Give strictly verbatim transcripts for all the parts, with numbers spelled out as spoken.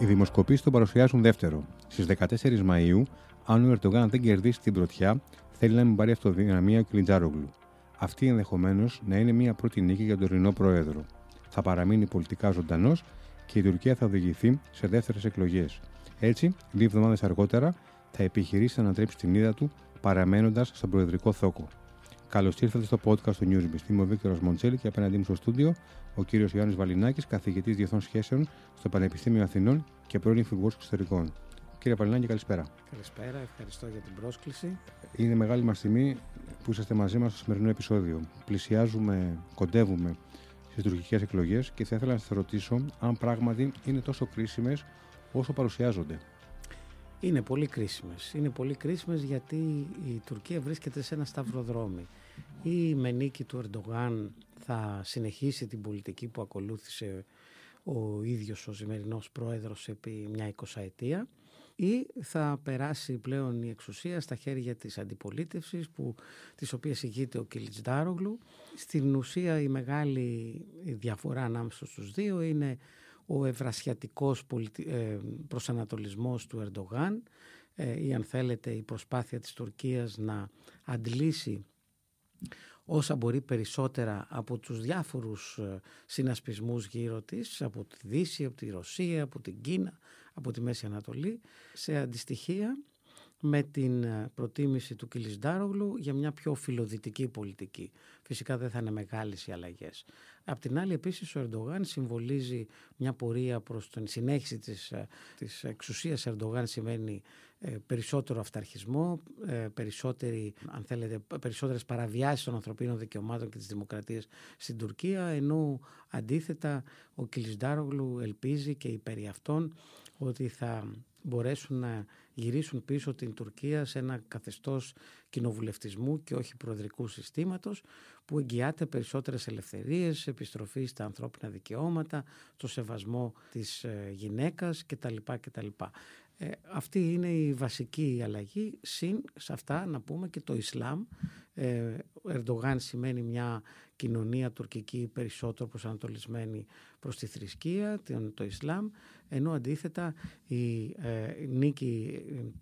Οι δημοσκοπήσεις τον παρουσιάζουν δεύτερο. Στις δεκατέσσερις Μαΐου, αν ο Ερντογάν δεν κερδίσει την πρωτιά, θέλει να μην πάρει αυτοδυναμία ο Κιλιτσντάρογλου. Αυτή ενδεχομένως να είναι μια πρώτη νίκη για τον τωρινό πρόεδρο. Θα παραμείνει πολιτικά ζωντανός και η Τουρκία θα οδηγηθεί σε δεύτερες εκλογές. Έτσι, δύο εβδομάδες αργότερα, θα επιχειρήσει να ανατρέψει την είδα του παραμένοντας στον προεδρικό θόκο. Καλώς ήρθατε στο podcast του NewsBiz. Είμαι ο Βίκτορας Μοντσέλη και απέναντί μου στο στούντιο ο κύριος Ιωάννης Βαληνάκης, καθηγητής διεθνών σχέσεων στο Πανεπιστήμιο Αθηνών και πρώην Υφυπουργός Εξωτερικών. Κύριε Βαληνάκη, καλησπέρα. Καλησπέρα, ευχαριστώ για την πρόσκληση. Είναι μεγάλη μας τιμή που είσαστε μαζί μας στο σημερινό επεισόδιο. Πλησιάζουμε, κοντεύουμε στις τουρκικές εκλογές και θα ήθελα να σας ρωτήσω αν πράγματι είναι τόσο κρίσιμες όσο παρουσιάζονται. Είναι πολύ κρίσιμες. Είναι πολύ κρίσιμες γιατί η Τουρκία βρίσκεται σε ένα σταυροδρόμι. Η μενίκη του Ερντογάν θα συνεχίσει την πολιτική που ακολούθησε ο ίδιος ο σημερινός πρόεδρος επί μια εικοσαετία ή θα περάσει πλέον η εξουσία στα χέρια της αντιπολίτευσης που, της οποίας ηγείται ο Κιλιτσντάρογλου. Στην ουσία η μεγάλη διαφορά ανάμεσα στους δύο είναι ο ευρασιατικός προσανατολισμός του Ερντογάν ή αν θέλετε η προσπάθεια της Τουρκίας να αντλήσει όσα μπορεί περισσότερα από τους διάφορους συνασπισμούς γύρω της, από τη Δύση, από τη Ρωσία, από την Κίνα, από τη Μέση Ανατολή, σε αντιστοιχεία με την προτίμηση του Κιλιτσντάρογλου για μια πιο φιλοδυτική πολιτική. Φυσικά δεν θα είναι μεγάλες οι αλλαγές. Απ' την άλλη, επίσης, ο Ερντογάν συμβολίζει μια πορεία προς την συνέχιση της, της εξουσίας. Ερντογάν σημαίνει ε, περισσότερο αυταρχισμό, ε, περισσότερη, αν θέλετε, περισσότερες παραβιάσεις των ανθρωπίνων δικαιωμάτων και της δημοκρατίας στην Τουρκία, ενώ αντίθετα ο Κιλιτσντάρογλου ελπίζει και υπέρ αυτών ότι θα μπορέσουν να γυρίσουν πίσω την Τουρκία σε ένα καθεστώς κοινοβουλευτισμού και όχι προεδρικού συστήματος που εγγυάται περισσότερες ελευθερίες, επιστροφή στα ανθρώπινα δικαιώματα, στο σεβασμό της γυναίκας κτλ. κτλ. Ε, αυτή είναι η βασική αλλαγή, συν σε αυτά να πούμε και το Ισλάμ. Ε, ο Ερντογάν σημαίνει μια κοινωνία τουρκική περισσότερο προσανατολισμένη προς τη θρησκεία, το Ισλάμ, ενώ αντίθετα η ε, νίκη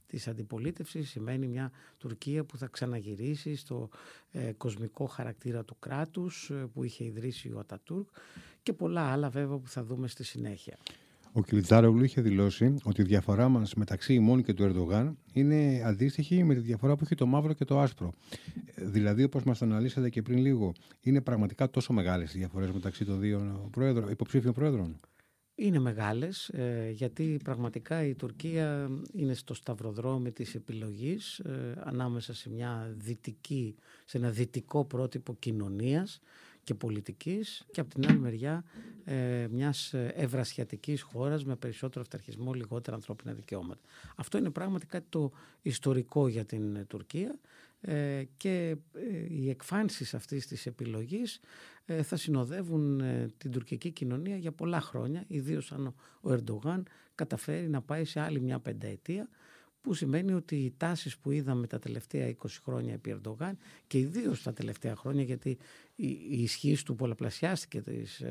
της αντιπολίτευσης σημαίνει μια Τουρκία που θα ξαναγυρίσει στο ε, κοσμικό χαρακτήρα του κράτους ε, που είχε ιδρύσει ο Ατατούρκ και πολλά άλλα βέβαια που θα δούμε στη συνέχεια. Ο Κιλιτσντάρογλου είχε δηλώσει ότι η διαφορά μας μεταξύ ημών και του Ερντογάν είναι αντίστοιχη με τη διαφορά που έχει το μαύρο και το άσπρο. Δηλαδή, όπως μας αναλύσατε και πριν λίγο, είναι πραγματικά τόσο μεγάλες οι διαφορές μεταξύ των δύο προέδρων, υποψήφιων πρόεδρων. Είναι μεγάλες, γιατί πραγματικά η Τουρκία είναι στο σταυροδρόμι της επιλογής ανάμεσα σε, μια δυτική, σε ένα δυτικό πρότυπο κοινωνίας και πολιτικής και από την άλλη μεριά ε, μιας ευρασιατικής χώρας με περισσότερο αυταρχισμό, λιγότερα ανθρώπινα δικαιώματα. Αυτό είναι πράγματι κάτι το ιστορικό για την Τουρκία ε, και ε, οι εκφάνσεις αυτής της επιλογής ε, θα συνοδεύουν ε, την τουρκική κοινωνία για πολλά χρόνια, ιδίως αν ο Ερντογάν καταφέρει να πάει σε άλλη μια πενταετία, που σημαίνει ότι οι τάσεις που είδαμε τα τελευταία είκοσι χρόνια επί Ερντογάν και ιδίως τα τελευταία χρόνια, γιατί η ισχύς του πολλαπλασιάστηκε τις,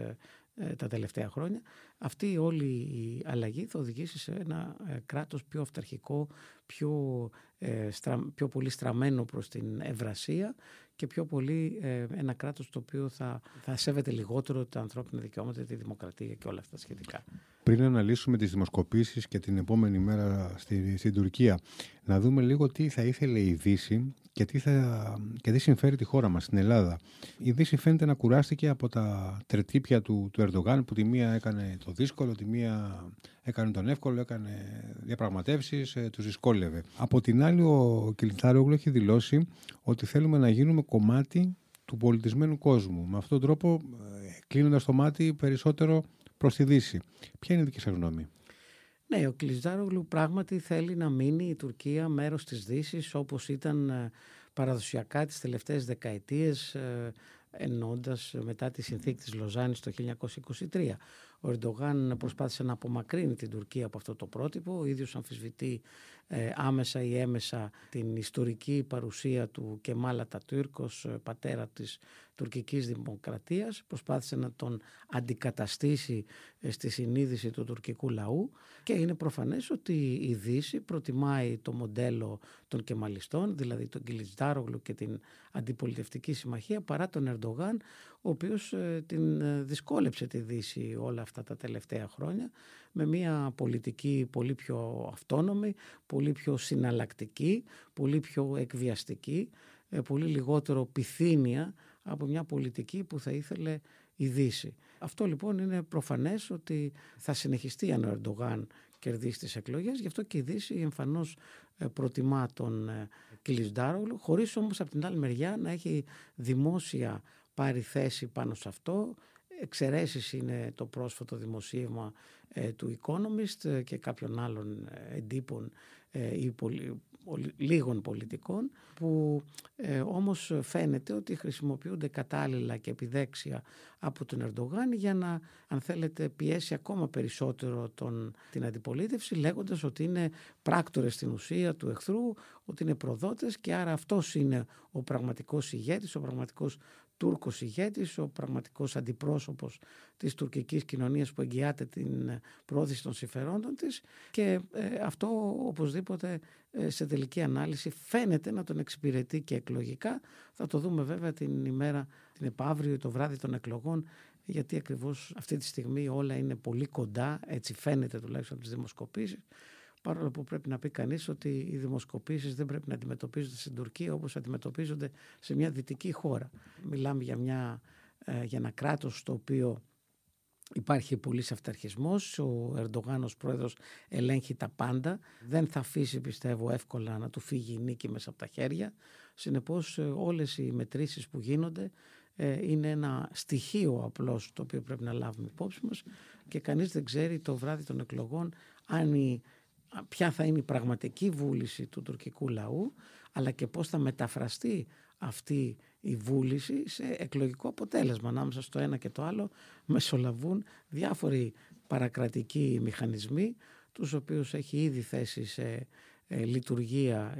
τα τελευταία χρόνια, αυτή όλη η αλλαγή θα οδηγήσει σε ένα κράτος πιο αυταρχικό, πιο, ε, στρα, πιο πολύ στραμμένο προς την Ευρασία και πιο πολύ ε, ένα κράτος το οποίο θα, θα σέβεται λιγότερο τα ανθρώπινα δικαιώματα, τη δημοκρατία και όλα αυτά σχετικά. Πριν αναλύσουμε τις δημοσκοπήσεις και την επόμενη μέρα στη, στην Τουρκία, να δούμε λίγο τι θα ήθελε η Δύση και τι, θα, και τι συμφέρει τη χώρα μας, την Ελλάδα. Η Δύση φαίνεται να κουράστηκε από τα τρετύπια του, του Ερντογάν, που τη μία έκανε το δύσκολο, τη μία έκανε τον εύκολο, έκανε διαπραγματεύσεις, ε, τους δυσκόλευε. Από την άλλη, ο Κιλιτσντάρογλου έχει δηλώσει ότι θέλουμε να γίνουμε κομμάτι του πολιτισμένου κόσμου. Με αυτόν τον τρόπο, ε, κλείνοντας το μάτι περισσότερο προς τη Δύση. Ποια είναι η δική σας γνώμη? Ναι, ο Κιλιτσντάρογλου πράγματι θέλει να μείνει η Τουρκία μέρος της Δύσης, όπως ήταν παραδοσιακά τις τελευταίες δεκαετίες, εννοώντας μετά τη συνθήκη της Λοζάνης το χίλια εννιακόσια είκοσι τρία. Ο Ερντογάν προσπάθησε να απομακρύνει την Τουρκία από αυτό το πρότυπο. Ο ίδιος αμφισβητεί ε, άμεσα ή έμεσα την ιστορική παρουσία του Κεμάλ Ατατούρκ ως πατέρα της τουρκικής δημοκρατίας. Προσπάθησε να τον αντικαταστήσει στη συνείδηση του τουρκικού λαού και είναι προφανές ότι η Δύση προτιμάει το μοντέλο των Κεμαλιστών, δηλαδή τον Κιλιτσντάρογλου και την Αντιπολιτευτική Συμμαχία, παρά τον Ερντογάν, ο οποίος την δυσκόλεψε τη Δύση όλα αυτά τα τελευταία χρόνια με μια πολιτική πολύ πιο αυτόνομη, πολύ πιο συναλλακτική, πολύ πιο εκβιαστική, πολύ λιγότερο πυθύνια από μια πολιτική που θα ήθελε η Δύση. Αυτό λοιπόν είναι προφανές ότι θα συνεχιστεί αν ο Ερντογάν κερδίσει τις εκλογές, γι' αυτό και η Δύση εμφανώς προτιμά τον Κιλιτσντάρογλου, χωρίς όμως από την άλλη μεριά να έχει δημόσια πάρει θέση πάνω σε αυτό. Εξαιρέσεις είναι το πρόσφατο δημοσίευμα ε, του Economist ε, και κάποιων άλλων εντύπων ε, ή πολι, πολι, λίγων πολιτικών που ε, όμως φαίνεται ότι χρησιμοποιούνται κατάλληλα και επιδέξια από τον Ερντογάν για να, αν θέλετε, πιέσει ακόμα περισσότερο τον, την αντιπολίτευση, λέγοντας ότι είναι πράκτορες στην ουσία του εχθρού, ότι είναι προδότες και άρα αυτός είναι ο πραγματικός ηγέτης, ο πραγματικός Τούρκος ηγέτης, ο πραγματικός αντιπρόσωπος της τουρκικής κοινωνίας που εγγυάται την πρόθεση των συμφερόντων της και ε, αυτό οπωσδήποτε ε, σε τελική ανάλυση φαίνεται να τον εξυπηρετεί και εκλογικά. Θα το δούμε βέβαια την ημέρα, την επαύριο ή το βράδυ των εκλογών, γιατί ακριβώς αυτή τη στιγμή όλα είναι πολύ κοντά, έτσι φαίνεται τουλάχιστον από τις δημοσκοπήσεις. Παρόλο που πρέπει να πει κανείς ότι οι δημοσκοπήσεις δεν πρέπει να αντιμετωπίζονται στην Τουρκία όπως αντιμετωπίζονται σε μια δυτική χώρα. Μιλάμε για, μια, για ένα κράτος στο οποίο υπάρχει πολύς αυταρχισμός. Ο Ερντογάν ως πρόεδρος ελέγχει τα πάντα. Δεν θα αφήσει, πιστεύω, εύκολα να του φύγει η νίκη μέσα από τα χέρια. Συνεπώς όλες οι μετρήσεις που γίνονται είναι ένα στοιχείο απλώς το οποίο πρέπει να λάβουμε υπόψη μας και κανείς δεν ξέρει το βράδυ των εκλογών αν η ποια θα είναι η πραγματική βούληση του τουρκικού λαού, αλλά και πώς θα μεταφραστεί αυτή η βούληση σε εκλογικό αποτέλεσμα. Ανάμεσα στο ένα και το άλλο μεσολαβούν διάφοροι παρακρατικοί μηχανισμοί, τους οποίους έχει ήδη θέσει σε λειτουργία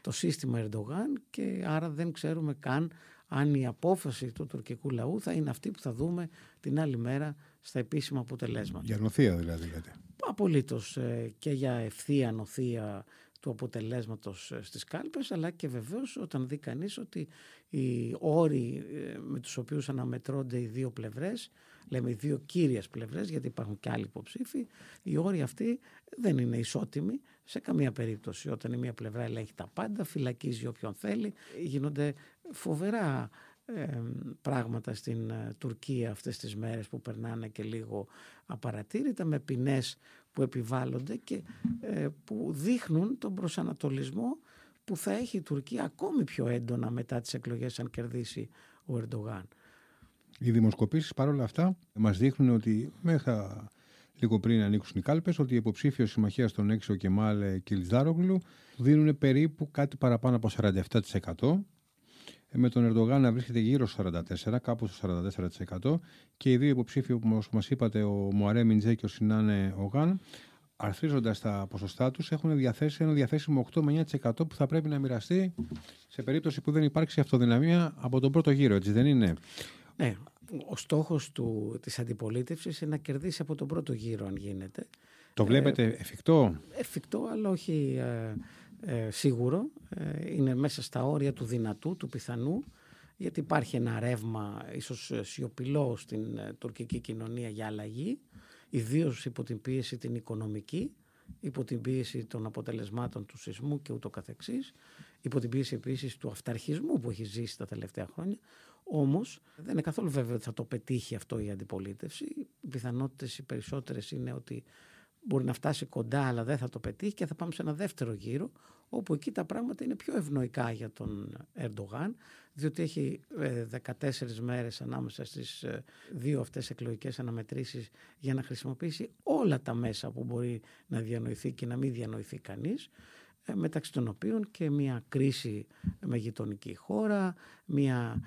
το σύστημα Ερντογάν και άρα δεν ξέρουμε καν αν η απόφαση του τουρκικού λαού θα είναι αυτή που θα δούμε την άλλη μέρα στα επίσημα αποτελέσματα. Για νοθεία δηλαδή. Γιατί. Απολύτως και για ευθεία νοθεία του αποτελέσματος στις κάλπες, αλλά και βεβαίως όταν δει κανείς ότι οι όροι με τους οποίους αναμετρώνται οι δύο πλευρές, λέμε οι δύο κύριες πλευρές, γιατί υπάρχουν και άλλοι υποψήφοι, οι όροι αυτοί δεν είναι ισότιμοι σε καμία περίπτωση. Όταν η μία πλευρά ελέγχει τα πάντα, φυλακίζει όποιον θέλει, γίνονται φοβερά πράγματα στην Τουρκία αυτές τις μέρες που περνάνε και λίγο απαρατήρητα, με ποινές που επιβάλλονται και που δείχνουν τον προσανατολισμό που θα έχει η Τουρκία ακόμη πιο έντονα μετά τις εκλογές αν κερδίσει ο Ερντογάν. Οι δημοσκοπήσεις παρόλα αυτά μας δείχνουν ότι μέχρι λίγο πριν ανοίξουν οι κάλπες ότι οι υποψήφιος συμμαχίας των έξι, ο Κεμάλ Κιλιτσντάρογλου, δίνουν περίπου κάτι παραπάνω από σαράντα επτά τοις εκατό, με τον Ερντογάν να βρίσκεται γύρω στο σαράντα τέσσερα τοις εκατό, κάπου στο σαράντα τέσσερα τοις εκατό, και οι δύο υποψήφοι που μας είπατε, ο Μουαρέ Μιντζέ και ο Σινάνε Ογάν, αρθρίζοντας τα ποσοστά τους, έχουν διαθέσει ένα διαθέσιμο οκτώ με εννέα τοις εκατό που θα πρέπει να μοιραστεί σε περίπτωση που δεν υπάρξει αυτοδυναμία από τον πρώτο γύρο, έτσι δεν είναι? Ναι, ο στόχος του, της αντιπολίτευσης είναι να κερδίσει από τον πρώτο γύρο αν γίνεται. Το βλέπετε ε, εφικτό? Εφικτό, αλλά όχι... Ε, Ε, σίγουρο, ε, είναι μέσα στα όρια του δυνατού, του πιθανού, γιατί υπάρχει ένα ρεύμα ίσως σιωπηλό στην ε, τουρκική κοινωνία για αλλαγή, ιδίως υπό την πίεση την οικονομική, υπό την πίεση των αποτελεσμάτων του σεισμού και ούτω καθεξής, υπό την πίεση επίσης του αυταρχισμού που έχει ζήσει τα τελευταία χρόνια. Όμως δεν είναι καθόλου βέβαιο ότι θα το πετύχει αυτό η αντιπολίτευση. Οι πιθανότητες οι περισσότερες είναι ότι μπορεί να φτάσει κοντά, αλλά δεν θα το πετύχει και θα πάμε σε ένα δεύτερο γύρο, όπου εκεί τα πράγματα είναι πιο ευνοϊκά για τον Ερντογάν, διότι έχει δεκατέσσερις μέρες ανάμεσα στις δύο αυτές εκλογικές αναμετρήσεις για να χρησιμοποιήσει όλα τα μέσα που μπορεί να διανοηθεί και να μην διανοηθεί κανείς, μεταξύ των οποίων και μια κρίση με γειτονική χώρα, μια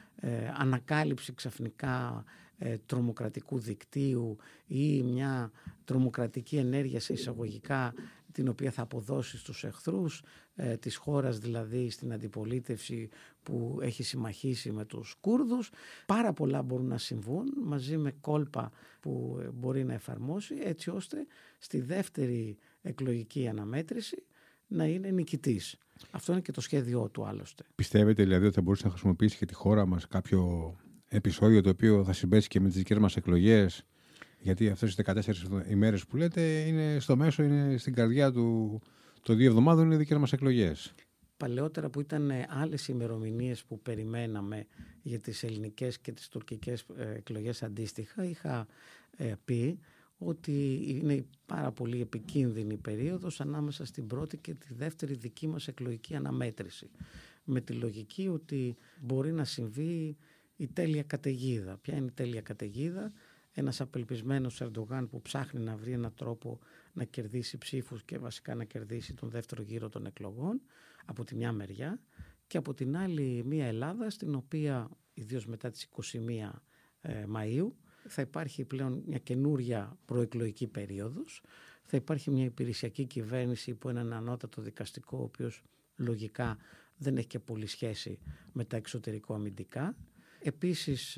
ανακάλυψη ξαφνικά ε, τρομοκρατικού δικτύου ή μια τρομοκρατική ενέργεια σε εισαγωγικά, την οποία θα αποδώσει στους εχθρούς ε, της χώρας, δηλαδή στην αντιπολίτευση που έχει συμμαχίσει με τους Κούρδους. Πάρα πολλά μπορούν να συμβούν μαζί με κόλπα που μπορεί να εφαρμόσει, έτσι ώστε στη δεύτερη εκλογική αναμέτρηση να είναι νικητής. Αυτό είναι και το σχέδιό του άλλωστε. Πιστεύετε δηλαδή ότι θα μπορούσε να χρησιμοποιήσει και τη χώρα μας κάποιο επεισόδιο το οποίο θα συμπέσει και με τις δικές μας εκλογές? Γιατί αυτές τις δεκατέσσερις ημέρες που λέτε είναι στο μέσο, είναι στην καρδιά του. Το δύο εβδομάδων είναι οι δικές μας εκλογές. Παλαιότερα που ήταν άλλες ημερομηνίες που περιμέναμε για τις ελληνικές και τις τουρκικές εκλογές αντίστοιχα, είχα πει ότι είναι πάρα πολύ επικίνδυνη περίοδος ανάμεσα στην πρώτη και τη δεύτερη δική μας εκλογική αναμέτρηση. Με τη λογική ότι μπορεί να συμβεί η τέλεια καταιγίδα. Ποια είναι η τέλεια καταιγίδα? Ένας απελπισμένος Ερντογάν που ψάχνει να βρει έναν τρόπο να κερδίσει ψήφους και βασικά να κερδίσει τον δεύτερο γύρο των εκλογών από τη μια μεριά, και από την άλλη μια Ελλάδα στην οποία ιδίως μετά τις εικοστή πρώτη Μαΐου θα υπάρχει πλέον μια καινούρια προεκλογική περίοδος, θα υπάρχει μια υπηρεσιακή κυβέρνηση υπό έναν ανώτατο δικαστικό, ο οποίος λογικά δεν έχει και πολύ σχέση με τα εξωτερικοαμυντικά. Επίσης,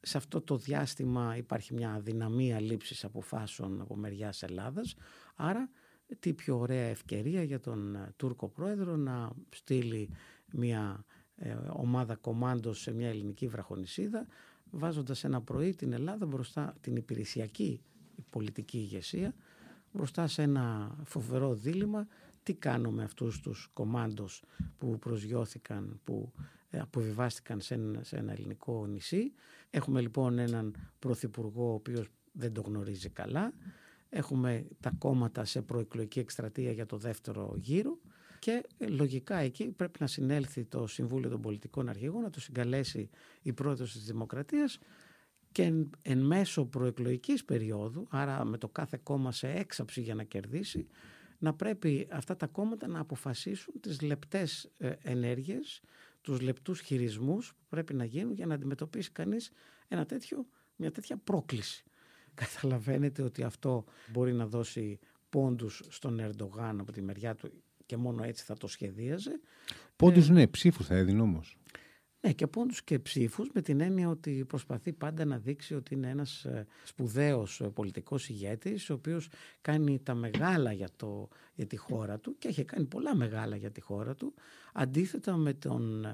σε αυτό το διάστημα υπάρχει μια αδυναμία λήψης αποφάσεων από μεριάς Ελλάδας. Άρα, τι πιο ωραία ευκαιρία για τον Τούρκο πρόεδρο να στείλει μια ε, ομάδα κομάντο σε μια ελληνική βραχονησίδα, βάζοντας ένα πρωί την Ελλάδα μπροστά, την υπηρεσιακή πολιτική ηγεσία, μπροστά σε ένα φοβερό δίλημμα. Τι κάνω με αυτούς τους κομάντος που προσγειώθηκαν, που αποβιβάστηκαν σε ένα, σε ένα ελληνικό νησί? Έχουμε λοιπόν έναν πρωθυπουργό ο οποίος δεν το γνωρίζει καλά. Έχουμε τα κόμματα σε προεκλογική εκστρατεία για το δεύτερο γύρο. Και λογικά εκεί πρέπει να συνέλθει το Συμβούλιο των Πολιτικών Αρχηγών, να το συγκαλέσει η πρόεδρος της Δημοκρατίας, και εν, εν μέσω προεκλογικής περίοδου, άρα με το κάθε κόμμα σε έξαψη για να κερδίσει, να πρέπει αυτά τα κόμματα να αποφασίσουν τις λεπτές ενέργειες, τους λεπτούς χειρισμούς που πρέπει να γίνουν για να αντιμετωπίσει κανείς ένα τέτοιο, μια τέτοια πρόκληση. Καταλαβαίνετε ότι αυτό μπορεί να δώσει πόντους στον Ερντογάν από τη μεριά του, και μόνο έτσι θα το σχεδίαζε. Πόντους, ε, ναι, ψήφους θα έδινε όμως. Ναι, και πόντους και ψήφους, με την έννοια ότι προσπαθεί πάντα να δείξει ότι είναι ένας σπουδαίος πολιτικός ηγέτης, ο οποίος κάνει τα μεγάλα για, το, για τη χώρα του, και έχει κάνει πολλά μεγάλα για τη χώρα του, αντίθετα με, τον,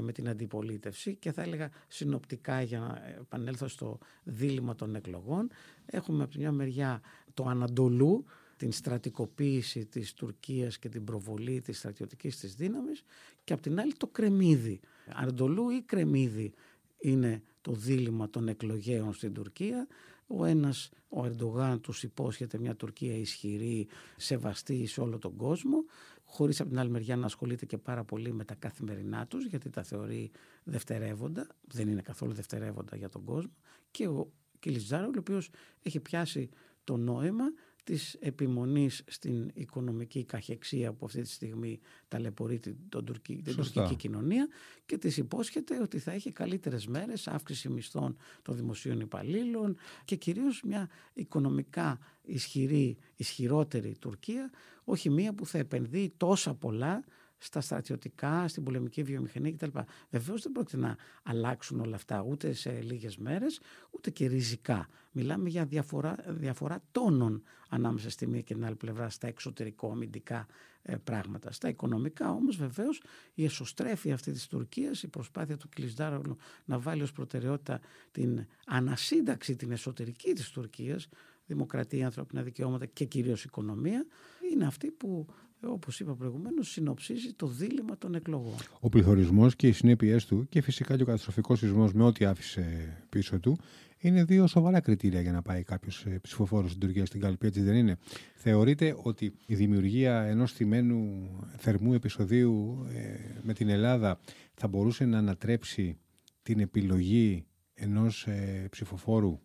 με την αντιπολίτευση. Και θα έλεγα συνοπτικά, για να επανέλθω στο δίλημμα των εκλογών, έχουμε από τη μια μεριά το Ανατολού, την στρατικοποίηση της Τουρκίας και την προβολή της στρατιωτικής της δύναμης, και απ' την άλλη το κρεμμύδι. Αρντολού ή κρεμμύδι είναι το δίλημμα των εκλογέων στην Τουρκία. Ο ένας, ο Ερντογάν, τους υπόσχεται μια Τουρκία ισχυρή, σεβαστή σε όλο τον κόσμο, χωρίς απ' την άλλη μεριά να ασχολείται και πάρα πολύ με τα καθημερινά τους, γιατί τα θεωρεί δευτερεύοντα, δεν είναι καθόλου δευτερεύοντα για τον κόσμο. Και ο Κιλιτσντάρογλου, ο οποίος έχει πιάσει το νόημα της επιμονής στην οικονομική καχεξία που αυτή τη στιγμή ταλαιπωρεί την τουρκική, την τουρκική κοινωνία, και της υπόσχεται ότι θα έχει καλύτερες μέρες, αύξηση μισθών των δημοσίων υπαλλήλων και κυρίως μια οικονομικά ισχυρή, ισχυρότερη Τουρκία, όχι μία που θα επενδύει τόσα πολλά στα στρατιωτικά, στην πολεμική βιομηχανία κτλ. Βεβαίως δεν πρόκειται να αλλάξουν όλα αυτά ούτε σε λίγες μέρες, ούτε και ριζικά. Μιλάμε για διαφορά, διαφορά τόνων ανάμεσα στη μία και την άλλη πλευρά στα εξωτερικοαμυντικά ε, πράγματα. Στα οικονομικά όμως, βεβαίως, η εσωστρέφεια αυτή της Τουρκίας, η προσπάθεια του Κιλιτσντάρογλου να βάλει ως προτεραιότητα την ανασύνταξη την εσωτερική της Τουρκίας, δημοκρατία, ανθρώπινα δικαιώματα και κυρίως οικονομία, είναι αυτή που, όπως είπα προηγουμένως, συνοψίζει το δίλημμα των εκλογών. Ο πληθωρισμός και οι συνέπειές του, και φυσικά και ο καταστροφικός σεισμός με ό,τι άφησε πίσω του, είναι δύο σοβαρά κριτήρια για να πάει κάποιος ψηφοφόρος στην Τουρκία στην κάλπη, έτσι δεν είναι? Θεωρείτε ότι η δημιουργία ενός θυμμένου θερμού επεισοδίου ε, με την Ελλάδα θα μπορούσε να ανατρέψει την επιλογή ενός ε, ψηφοφόρου?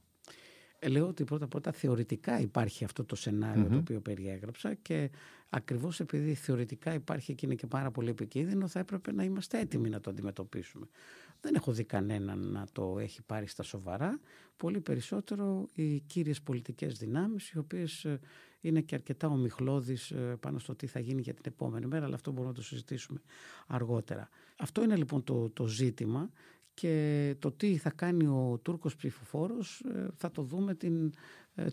Λέω ότι πρώτα πρώτα θεωρητικά υπάρχει αυτό το σενάριο mm-hmm. το οποίο περιέγραψα και ακριβώς επειδή θεωρητικά υπάρχει και είναι και πάρα πολύ επικίνδυνο, θα έπρεπε να είμαστε έτοιμοι να το αντιμετωπίσουμε. Δεν έχω δει κανέναν να το έχει πάρει στα σοβαρά. Πολύ περισσότερο οι κύριες πολιτικές δυνάμεις, οι οποίες είναι και αρκετά ομιχλώδεις πάνω στο τι θα γίνει για την επόμενη μέρα, αλλά αυτό μπορούμε να το συζητήσουμε αργότερα. Αυτό είναι λοιπόν το, το ζήτημα. Και το τι θα κάνει ο Τούρκος ψηφοφόρος θα το δούμε την,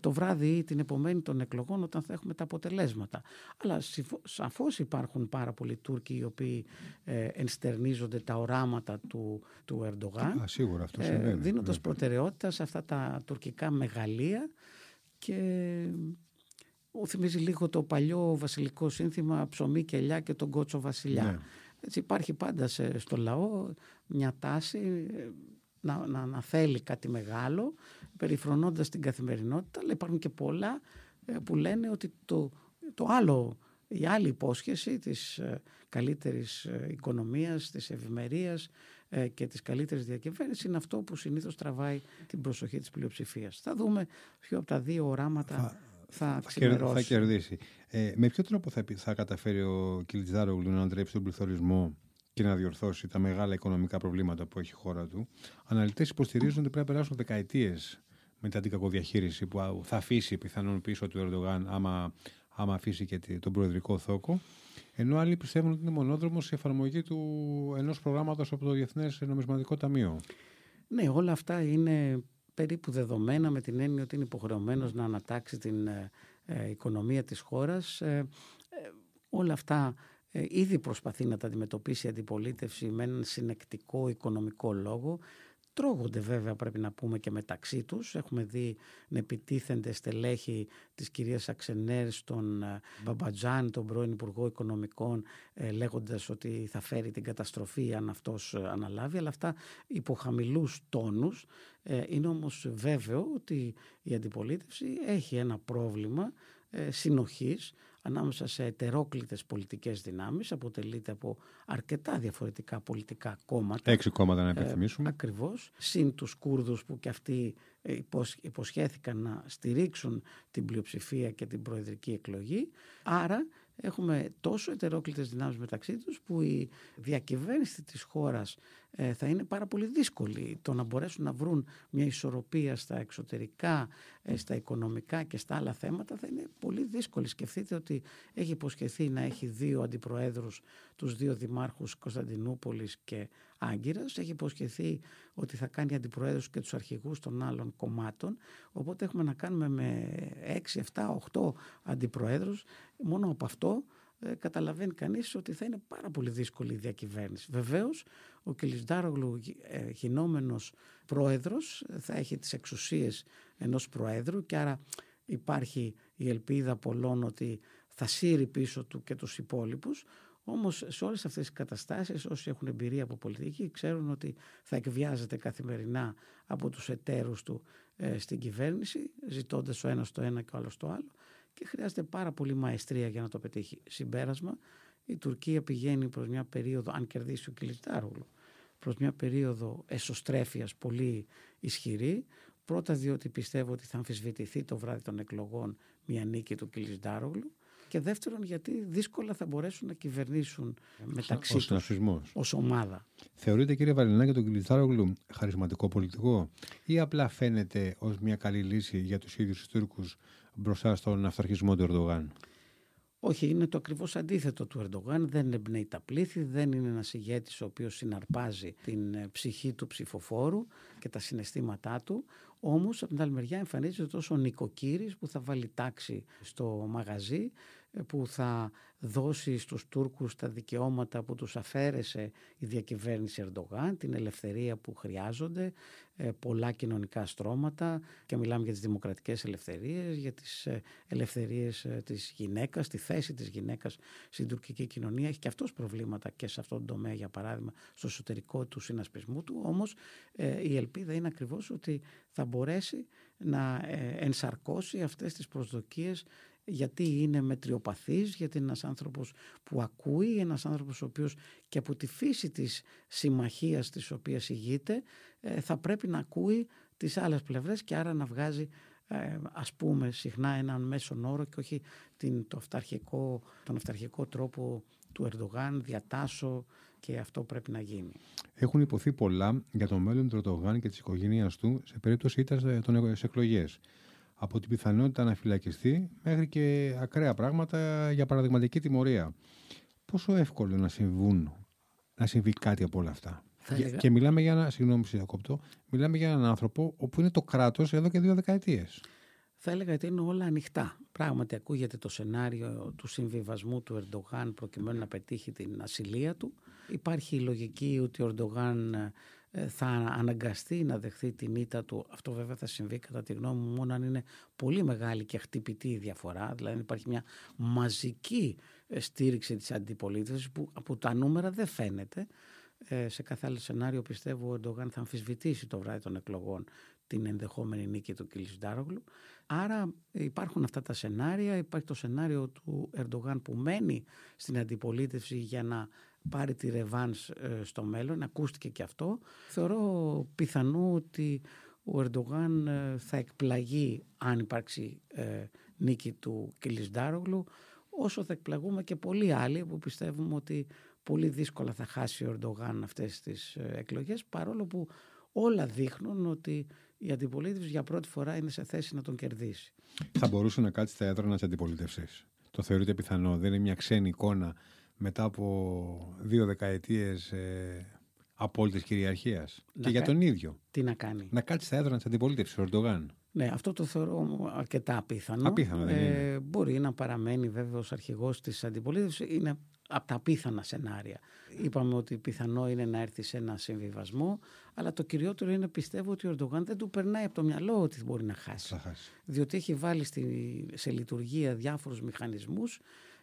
το βράδυ ή την επομένη των εκλογών, όταν θα έχουμε τα αποτελέσματα. Αλλά σαφώς υπάρχουν πάρα πολλοί Τούρκοι οι οποίοι ενστερνίζονται τα οράματα του, του Ερντογάν, ε, δίνοντας προτεραιότητα σε αυτά τα τουρκικά μεγαλεία. Και θυμίζει λίγο το παλιό βασιλικό σύνθημα «Ψωμί και ελιά και τον κότσο βασιλιά». Ναι. Έτσι, υπάρχει πάντα σε, στο λαό μια τάση να, να, να θέλει κάτι μεγάλο, περιφρονώντας την καθημερινότητα, αλλά υπάρχουν και πολλά που λένε ότι το, το άλλο, η άλλη υπόσχεση της καλύτερης οικονομίας, της ευημερίας και της καλύτερης διακυβέρνησης είναι αυτό που συνήθως τραβάει την προσοχή της πλειοψηφίας. Θα δούμε ποιο από τα δύο οράματα... Θα... Θα, θα κερδίσει. Ε, με ποιο τρόπο θα, θα καταφέρει ο Κιλιτσντάρογλου να αντρέψει τον πληθωρισμό και να διορθώσει τα μεγάλα οικονομικά προβλήματα που έχει η χώρα του? Αναλυτές υποστηρίζουν ότι πρέπει να περάσουν δεκαετίες μετά την κακοδιαχείριση που θα αφήσει πιθανόν πίσω του Ερντογάν, άμα, άμα αφήσει και τον προεδρικό θόκο. Ενώ άλλοι πιστεύουν ότι είναι μονόδρομος η εφαρμογή του ενός προγράμματος από το Διεθνές Νομισματικό Ταμείο. Ναι, όλα αυτά είναι περίπου δεδομένα, με την έννοια ότι είναι υποχρεωμένος να ανατάξει την ε, ε, οικονομία της χώρας. Ε, ε, όλα αυτά ε, ήδη προσπαθεί να τα αντιμετωπίσει η αντιπολίτευση με έναν συνεκτικό οικονομικό λόγο. Τρώγονται βέβαια, πρέπει να πούμε, και μεταξύ τους. Έχουμε δει να επιτίθενται στελέχη της κυρίας Αξενέρης στον Μπαμπατζάν, τον πρώην Υπουργό Οικονομικών, λέγοντας ότι θα φέρει την καταστροφή αν αυτός αναλάβει, αλλά αυτά υπό χαμηλούς τόνους. Είναι όμως βέβαιο ότι η αντιπολίτευση έχει ένα πρόβλημα συνοχής ανάμεσα σε ετερόκλητες πολιτικές δυνάμεις, αποτελείται από αρκετά διαφορετικά πολιτικά κόμματα. Έξι κόμματα να υπενθυμίσουμε. Ε, ακριβώς. Συν τους Κούρδους που και αυτοί υποσχέθηκαν να στηρίξουν την πλειοψηφία και την προεδρική εκλογή. Άρα έχουμε τόσο ετερόκλητες δυνάμεις μεταξύ τους που η διακυβέρνηση της χώρας ε, θα είναι πάρα πολύ δύσκολη. Το να μπορέσουν να βρουν μια ισορροπία στα εξωτερικά, ε, στα οικονομικά και στα άλλα θέματα θα είναι πολύ δύσκολη. Σκεφτείτε ότι έχει υποσχεθεί να έχει δύο αντιπροέδρους, τους δύο δημάρχους Κωνσταντινούπολης και Άγκυρας. Έχει υποσχεθεί ότι θα κάνει αντιπροέδρους και τους αρχηγούς των άλλων κομμάτων. Οπότε έχουμε να κάνουμε με έξι, εφτά, οκτώ αντιπροέδρους. Μόνο από αυτό ε, καταλαβαίνει κανείς ότι θα είναι πάρα πολύ δύσκολη η διακυβέρνηση. Βεβαίως, ο Κιλιτσντάρογλου ε, γινόμενος πρόεδρος θα έχει τις εξουσίες ενός προέδρου και άρα υπάρχει η ελπίδα πολλών ότι θα σύρει πίσω του και τους υπόλοιπους. Όμως σε όλες αυτές τις καταστάσεις όσοι έχουν εμπειρία από πολιτική ξέρουν ότι θα εκβιάζεται καθημερινά από τους εταίρους του ε, στην κυβέρνηση, ζητώντας ο ένας το ένα και ο άλλος το άλλο, και χρειάζεται πάρα πολύ μαεστρία για να το πετύχει. Συμπέρασμα, η Τουρκία πηγαίνει προς μια περίοδο, αν κερδίσει ο Κιλιτσντάρογλου, προς μια περίοδο εσωστρέφειας πολύ ισχυρή. Πρώτα διότι πιστεύω ότι θα αμφισβητηθεί το βράδυ των εκλογών μια νίκη του Κιλιτσντάρογλου, και δεύτερον γιατί δύσκολα θα μπορέσουν να κυβερνήσουν μεταξύ τους ως ομάδα. Θεωρείτε, κύριε Βαληνάκη, τον Κιλιτσντάρογλου χαρισματικό πολιτικό, ή απλά φαίνεται ως μια καλή λύση για τους ίδιους τους Τούρκους μπροστά στον αυταρχισμό του Ερντογάν? Όχι, είναι το ακριβώς αντίθετο του Ερντογάν. Δεν εμπνέει τα πλήθη, δεν είναι ένας ηγέτης ο οποίος συναρπάζει την ψυχή του ψηφοφόρου και τα συναισθήματά του. Όμως, από την άλλη μεριά, εμφανίζεται τόσο ο νοικοκύρης που θα βάλει τάξη στο μαγαζί, που θα δώσει στους Τούρκους τα δικαιώματα που τους αφαίρεσε η διακυβέρνηση Ερντογάν, την ελευθερία που χρειάζονται, πολλά κοινωνικά στρώματα, και μιλάμε για τις δημοκρατικές ελευθερίες, για τις ελευθερίες της γυναίκας, τη θέση της γυναίκας στην τουρκική κοινωνία. Έχει και αυτός προβλήματα και σε αυτόν τον τομέα, για παράδειγμα, στο εσωτερικό του συνασπισμού του. Όμως η ελπίδα είναι ακριβώς ότι θα μπορέσει να ενσαρκώσει αυτές τις προσδοκίες, γιατί είναι μετριοπαθής, γιατί είναι ένας άνθρωπος που ακούει, ένας άνθρωπος ο οποίος και από τη φύση της συμμαχίας της οποίας ηγείται θα πρέπει να ακούει τις άλλες πλευρές και άρα να βγάζει ε, ας πούμε συχνά έναν μέσον όρο και όχι την, το αυταρχικό, τον αυταρχικό τρόπο του Ερντογάν, διατάσω και αυτό πρέπει να γίνει. Έχουν υποθεί πολλά για το μέλλον του Ερντογάν και της οικογένειας του σε περίπτωση ήταν στις εκλογές. Από την πιθανότητα να φυλακιστεί μέχρι και ακραία πράγματα για παραδειγματική τιμωρία. Πόσο εύκολο να συμβούν, να συμβεί κάτι από όλα αυτά. Έλεγα... Και μιλάμε για, ένα, συγγνώμη, συντακόπτω, μιλάμε για έναν άνθρωπο όπου είναι το κράτος εδώ και δύο δεκαετίες. Θα έλεγα ότι είναι όλα ανοιχτά. Πράγματι ακούγεται το σενάριο του συμβιβασμού του Ερντογάν προκειμένου να πετύχει την ασυλία του. Υπάρχει η λογική ότι ο Ερντογάν θα αναγκαστεί να δεχθεί την ήττα του. Αυτό βέβαια θα συμβεί κατά τη γνώμη μου μόνο αν είναι πολύ μεγάλη και χτυπητή η διαφορά. Δηλαδή υπάρχει μια μαζική στήριξη της αντιπολίτευσης που από τα νούμερα δεν φαίνεται. Ε, σε κάθε άλλο σενάριο πιστεύω ο Ερντογάν θα αμφισβητήσει το βράδυ των εκλογών την ενδεχόμενη νίκη του Κιλιτσντάρογλου. Άρα υπάρχουν αυτά τα σενάρια. Υπάρχει το σενάριο του Ερντογάν που μένει στην αντιπολίτευση για να πάρει τη ρεβάνς στο μέλλον. Ακούστηκε και αυτό. Θεωρώ πιθανό ότι ο Ερντογάν θα εκπλαγεί αν υπάρξει ε, νίκη του Κιλιτσντάρογλου, όσο θα εκπλαγούμε και πολλοί άλλοι που πιστεύουμε ότι πολύ δύσκολα θα χάσει ο Ερντογάν αυτές τις εκλογές, παρόλο που όλα δείχνουν ότι η αντιπολίτευση για πρώτη φορά είναι σε θέση να τον κερδίσει. Θα μπορούσε να κάτσει στα έδρανα της αντιπολίτευσης. Το θεωρείτε πιθανό? Δεν είναι μια ξένη εικόνα μετά από δύο δεκαετίες ε, απόλυτης κυριαρχίας να και κα... για τον ίδιο. Τι να κάνει? Να κάτσει στα έδρανα της αντιπολίτευσης ο Ερντογάν. Ναι, αυτό το θεωρώ αρκετά απίθανο. Απίθανο δεν είναι. Ε, μπορεί να παραμένει βέβαια ως αρχηγός της αντιπολίτευσης. Είναι από τα απίθανα σενάρια. Είπαμε ότι πιθανό είναι να έρθει σε ένα συμβιβασμό, αλλά το κυριότερο είναι πιστεύω ότι ο Ερντογάν δεν του περνάει από το μυαλό ότι μπορεί να χάσει. χάσει. Διότι έχει βάλει στη, σε λειτουργία διάφορους μηχανισμούς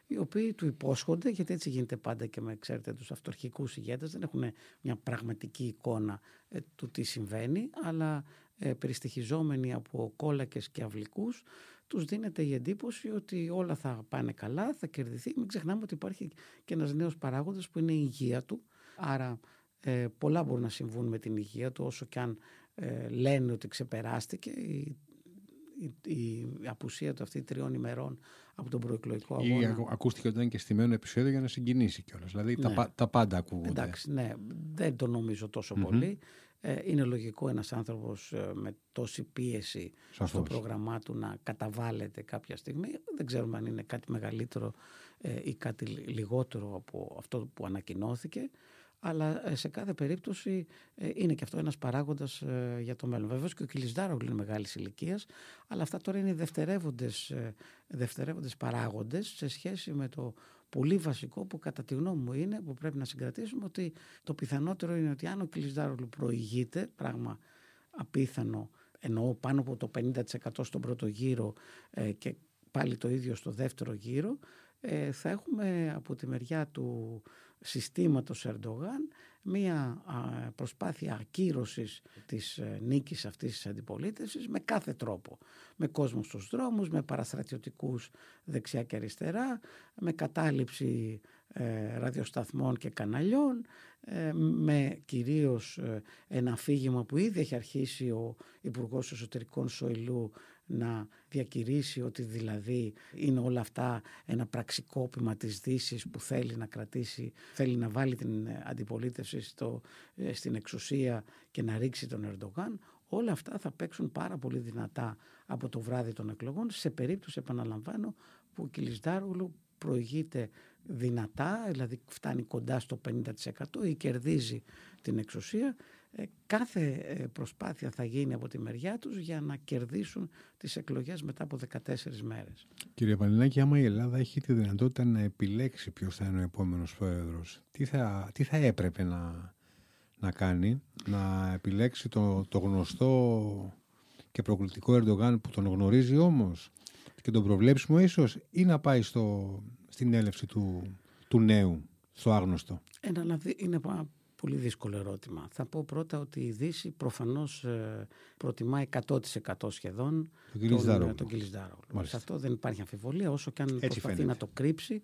οι οποίοι του υπόσχονται, γιατί έτσι γίνεται πάντα και με, ξέρετε, τους αυτορχικούς ηγέτες, δεν έχουν μια πραγματική εικόνα ε, του τι συμβαίνει, αλλά ε, περιστοιχιζόμενοι από κόλακες και αυλικούς, τους δίνεται η εντύπωση ότι όλα θα πάνε καλά, θα κερδιθεί. Μην ξεχνάμε ότι υπάρχει και ένας νέος παράγοντας που είναι η υγεία του. Άρα ε, πολλά μπορούν να συμβούν με την υγεία του, όσο και αν ε, λένε ότι ξεπεράστηκε η, η, η απουσία του αυτή τριών ημερών από τον προεκλογικό αγώνα. Ή, ακούστηκε ότι ήταν και στημένο επεισόδιο για να συγκινήσει κιόλας. Δηλαδή ναι. τα, τα πάντα ακούγονται. Εντάξει, ναι, δεν το νομίζω τόσο mm-hmm. πολύ. Είναι λογικό ένας άνθρωπος με τόση πίεση Σαφώς. στο πρόγραμμά του να καταβάλλεται κάποια στιγμή. Δεν ξέρουμε αν είναι κάτι μεγαλύτερο ή κάτι λιγότερο από αυτό που ανακοινώθηκε. Αλλά σε κάθε περίπτωση είναι και αυτό ένας παράγοντας για το μέλλον. Βεβαίως και ο Κιλιτσντάρογλου είναι μεγάλης ηλικίας, αλλά αυτά τώρα είναι δευτερεύοντες, δευτερεύοντες παράγοντες σε σχέση με το πολύ βασικό που κατά τη γνώμη μου είναι, που πρέπει να συγκρατήσουμε, ότι το πιθανότερο είναι ότι αν ο Κιλιτσντάρογλου προηγείται, πράγμα απίθανο, εννοώ πάνω από το πενήντα τοις εκατό στον πρώτο γύρο και πάλι το ίδιο στο δεύτερο γύρο, θα έχουμε από τη μεριά του συστήματος Ερντογάν μία προσπάθεια ακύρωσης της νίκης αυτής της αντιπολίτευσης με κάθε τρόπο. Με κόσμο στους δρόμους, με παραστρατιωτικούς δεξιά και αριστερά, με κατάληψη ε, ραδιοσταθμών και καναλιών, ε, με κυρίως ε, ένα αφήγημα που ήδη έχει αρχίσει ο Υπουργός Εσωτερικών Σοηλού να διακηρύσει, ότι δηλαδή είναι όλα αυτά ένα πραξικόπημα της Δύσης που θέλει να κρατήσει, θέλει να βάλει την αντιπολίτευση στο, στην εξουσία και να ρίξει τον Ερντογάν. Όλα αυτά θα παίξουν πάρα πολύ δυνατά από το βράδυ των εκλογών, σε περίπτωση, επαναλαμβάνω, που ο Κιλιτσντάρογλου προηγείται δυνατά, δηλαδή φτάνει κοντά στο πενήντα τοις εκατό ή κερδίζει την εξουσία. Κάθε προσπάθεια θα γίνει από τη μεριά τους για να κερδίσουν τις εκλογές μετά από δεκατέσσερις μέρες. Κύριε Βαληνάκη, άμα η Ελλάδα έχει τη δυνατότητα να επιλέξει ποιος θα είναι ο επόμενος πρόεδρος, τι θα, τι θα έπρεπε να, να κάνει? Να επιλέξει το, το γνωστό και προκλητικό Ερντογάν που τον γνωρίζει όμως και τον προβλέψουμε ίσως, ή να πάει στο, στην έλευση του, του νέου, στο άγνωστο? Ένα, είναι πολύ δύσκολο ερώτημα. Θα πω πρώτα ότι η Δύση προφανώς προτιμά εκατό τοις εκατό σχεδόν τον Κιλιτσντάρογλου. Σε αυτό δεν υπάρχει αμφιβολία, όσο και αν έτσι προσπαθεί φαίνεται να το κρύψει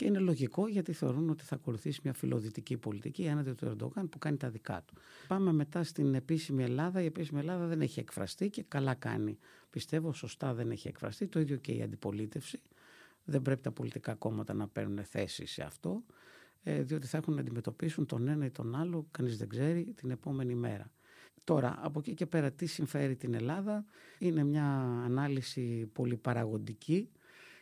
Και είναι λογικό, γιατί θεωρούν ότι θα ακολουθήσει μια φιλοδυτική πολιτική έναντι του Ερντογάν που κάνει τα δικά του. Πάμε μετά στην επίσημη Ελλάδα. Η επίσημη Ελλάδα δεν έχει εκφραστεί και καλά κάνει. Πιστεύω σωστά δεν έχει εκφραστεί. Το ίδιο και η αντιπολίτευση. Δεν πρέπει τα πολιτικά κόμματα να παίρνουν θέση σε αυτό, διότι θα έχουν να αντιμετωπίσουν τον ένα ή τον άλλο, κανείς δεν ξέρει, την επόμενη μέρα. Τώρα, από εκεί και πέρα, τι συμφέρει την Ελλάδα, είναι μια ανάλυση πολυπαραγοντική.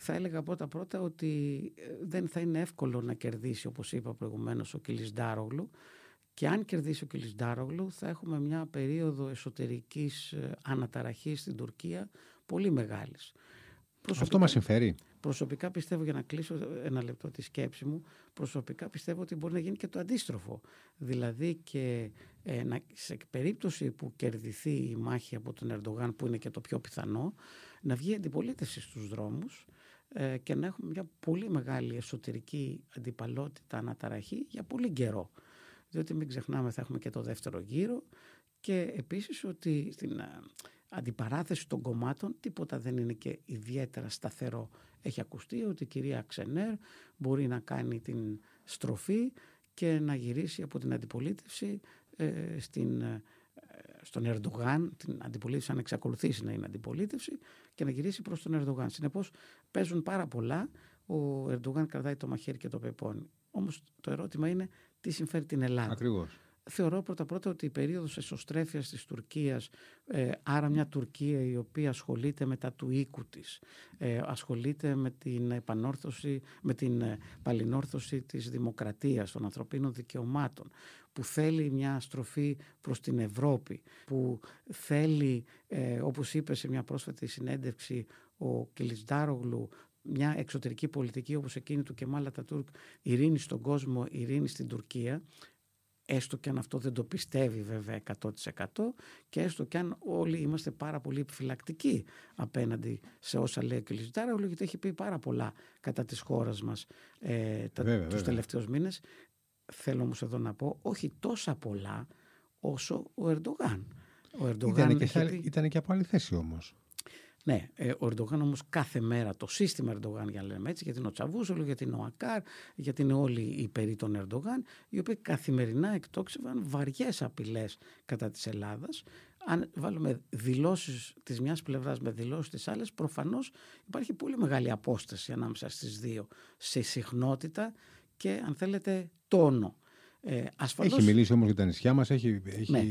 Θα έλεγα πρώτα-πρώτα ότι δεν θα είναι εύκολο να κερδίσει, όπως είπα προηγουμένως, ο Κιλιτσντάρογλου. Και αν κερδίσει ο Κιλιτσντάρογλου, θα έχουμε μια περίοδο εσωτερικής αναταραχής στην Τουρκία πολύ μεγάλης. Προσωπικά, αυτό μας συμφέρει. Προσωπικά πιστεύω, για να κλείσω ένα λεπτό τη σκέψη μου, προσωπικά πιστεύω ότι μπορεί να γίνει και το αντίστροφο. Δηλαδή και ε, να, σε περίπτωση που κερδιθεί η μάχη από τον Ερντογάν, που είναι και το πιο πιθανό, να βγει αντιπολίτευση στους δρόμους ε, και να έχουμε μια πολύ μεγάλη εσωτερική αντιπαλότητα, αναταραχή για πολύ καιρό. Διότι μην ξεχνάμε, θα έχουμε και το δεύτερο γύρο, και επίσης ότι στην αντιπαράθεση των κομμάτων τίποτα δεν είναι και ιδιαίτερα σταθερό. Έχει ακουστεί ότι η κυρία Αξενέρ μπορεί να κάνει την στροφή και να γυρίσει από την αντιπολίτευση ε, στην, ε, στον Ερντογάν, την αντιπολίτευση αν εξακολουθήσει να είναι αντιπολίτευση, και να γυρίσει προς τον Ερντογάν. Συνεπώς παίζουν πάρα πολλά, ο Ερντογάν κρατάει το μαχαίρι και το πεπόνι. Όμως το ερώτημα είναι τι συμφέρει την Ελλάδα. Ακριβώς. Θεωρώ πρώτα-πρώτα ότι η περίοδος εσωστρέφειας της Τουρκίας, ε, άρα μια Τουρκία η οποία ασχολείται με τα του οίκου της, ε, ασχολείται με την επανόρθωση, με την παλινόρθωση της δημοκρατίας, των ανθρωπίνων δικαιωμάτων, που θέλει μια στροφή προς την Ευρώπη, που θέλει, ε, όπως είπε σε μια πρόσφατη συνέντευξη ο Κιλιτσντάρογλου, μια εξωτερική πολιτική όπως εκείνη του Κεμάλ Ατατούρκ, ειρήνη στον κόσμο, ειρήνη στην Τουρκία, έστω και αν αυτό δεν το πιστεύει βέβαια εκατό τοις εκατό, και έστω και αν όλοι είμαστε πάρα πολύ επιφυλακτικοί απέναντι σε όσα λέει ο Κιλιτσντάρογλου, γιατί έχει πει πάρα πολλά κατά της χώρας μας ε, τα, βέβαια, τους βέβαια. τελευταίους μήνες. Θέλω όμως εδώ να πω, όχι τόσα πολλά όσο ο Ερντογάν. Ο Ερντογάν ήταν, και, έχει... ήταν και από άλλη θέση όμως. Ναι, ο Ερντογάν όμως κάθε μέρα, το σύστημα Ερντογάν, για να λέμε έτσι, γιατί είναι ο Τσαβούσογλου, γιατί είναι ο Ακάρ, γιατί είναι όλοι οι περί των Ερντογάν, οι οποίοι καθημερινά εκτόξευαν βαριές απειλές κατά της Ελλάδας. Αν βάλουμε δηλώσεις της μιας πλευράς με δηλώσεις της άλλης, προφανώς υπάρχει πολύ μεγάλη απόσταση ανάμεσα στις δύο, σε συχνότητα και, αν θέλετε, τόνο. Ε, ασφαλώς... Έχει μιλήσει όμως για τα νησιά μας, έχει, έχει ναι.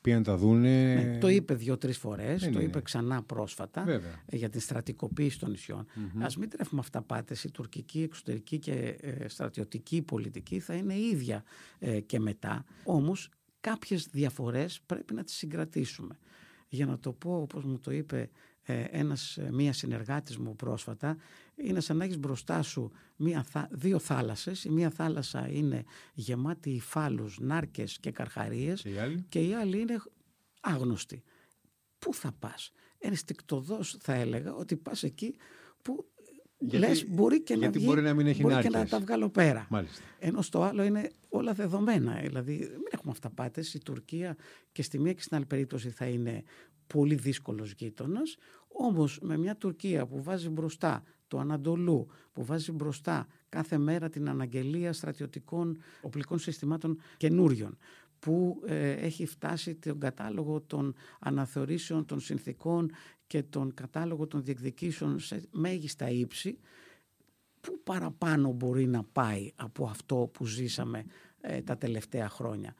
πει αν τα δούνε. Ναι, το είπε δύο-τρεις φορές, ναι, το ναι, είπε ναι. ξανά πρόσφατα Βέβαια. για την στρατικοποίηση των νησιών. Mm-hmm. Ας μην τρέφουμε αυταπάτες, η τουρκική εξωτερική και ε, στρατιωτική πολιτική θα είναι ίδια ε, και μετά. Όμως κάποιες διαφορές πρέπει να τις συγκρατήσουμε. Για να το πω όπως μου το είπε ε, ένας, μία συνεργάτης μου πρόσφατα, είναι σαν να έχεις μπροστά σου μία, δύο θάλασσες. Η μία θάλασσα είναι γεμάτη υφάλους, νάρκες και καρχαρίες, και, και η άλλη είναι άγνωστη. Πού θα πας? Ενστικτωδώς θα έλεγα ότι πας εκεί που γιατί, λες μπορεί και, να, βγει, μπορεί να, μην έχει μπορεί και να τα βγάλω πέρα. Μάλιστα. Ενώ στο άλλο είναι όλα δεδομένα. Δηλαδή μην έχουμε αυταπάτες. Η Τουρκία και στη μία και στην άλλη περίπτωση θα είναι πολύ δύσκολος γείτονας, όμως με μια Τουρκία που βάζει μπροστά το Ανατολού, που βάζει μπροστά κάθε μέρα την αναγγελία στρατιωτικών οπλικών συστημάτων καινούριων, που ε, έχει φτάσει τον κατάλογο των αναθεωρήσεων των συνθήκων και τον κατάλογο των διεκδικήσεων σε μέγιστα ύψη, που παραπάνω μπορεί να πάει από αυτό που ζήσαμε ε, τα τελευταία χρόνια?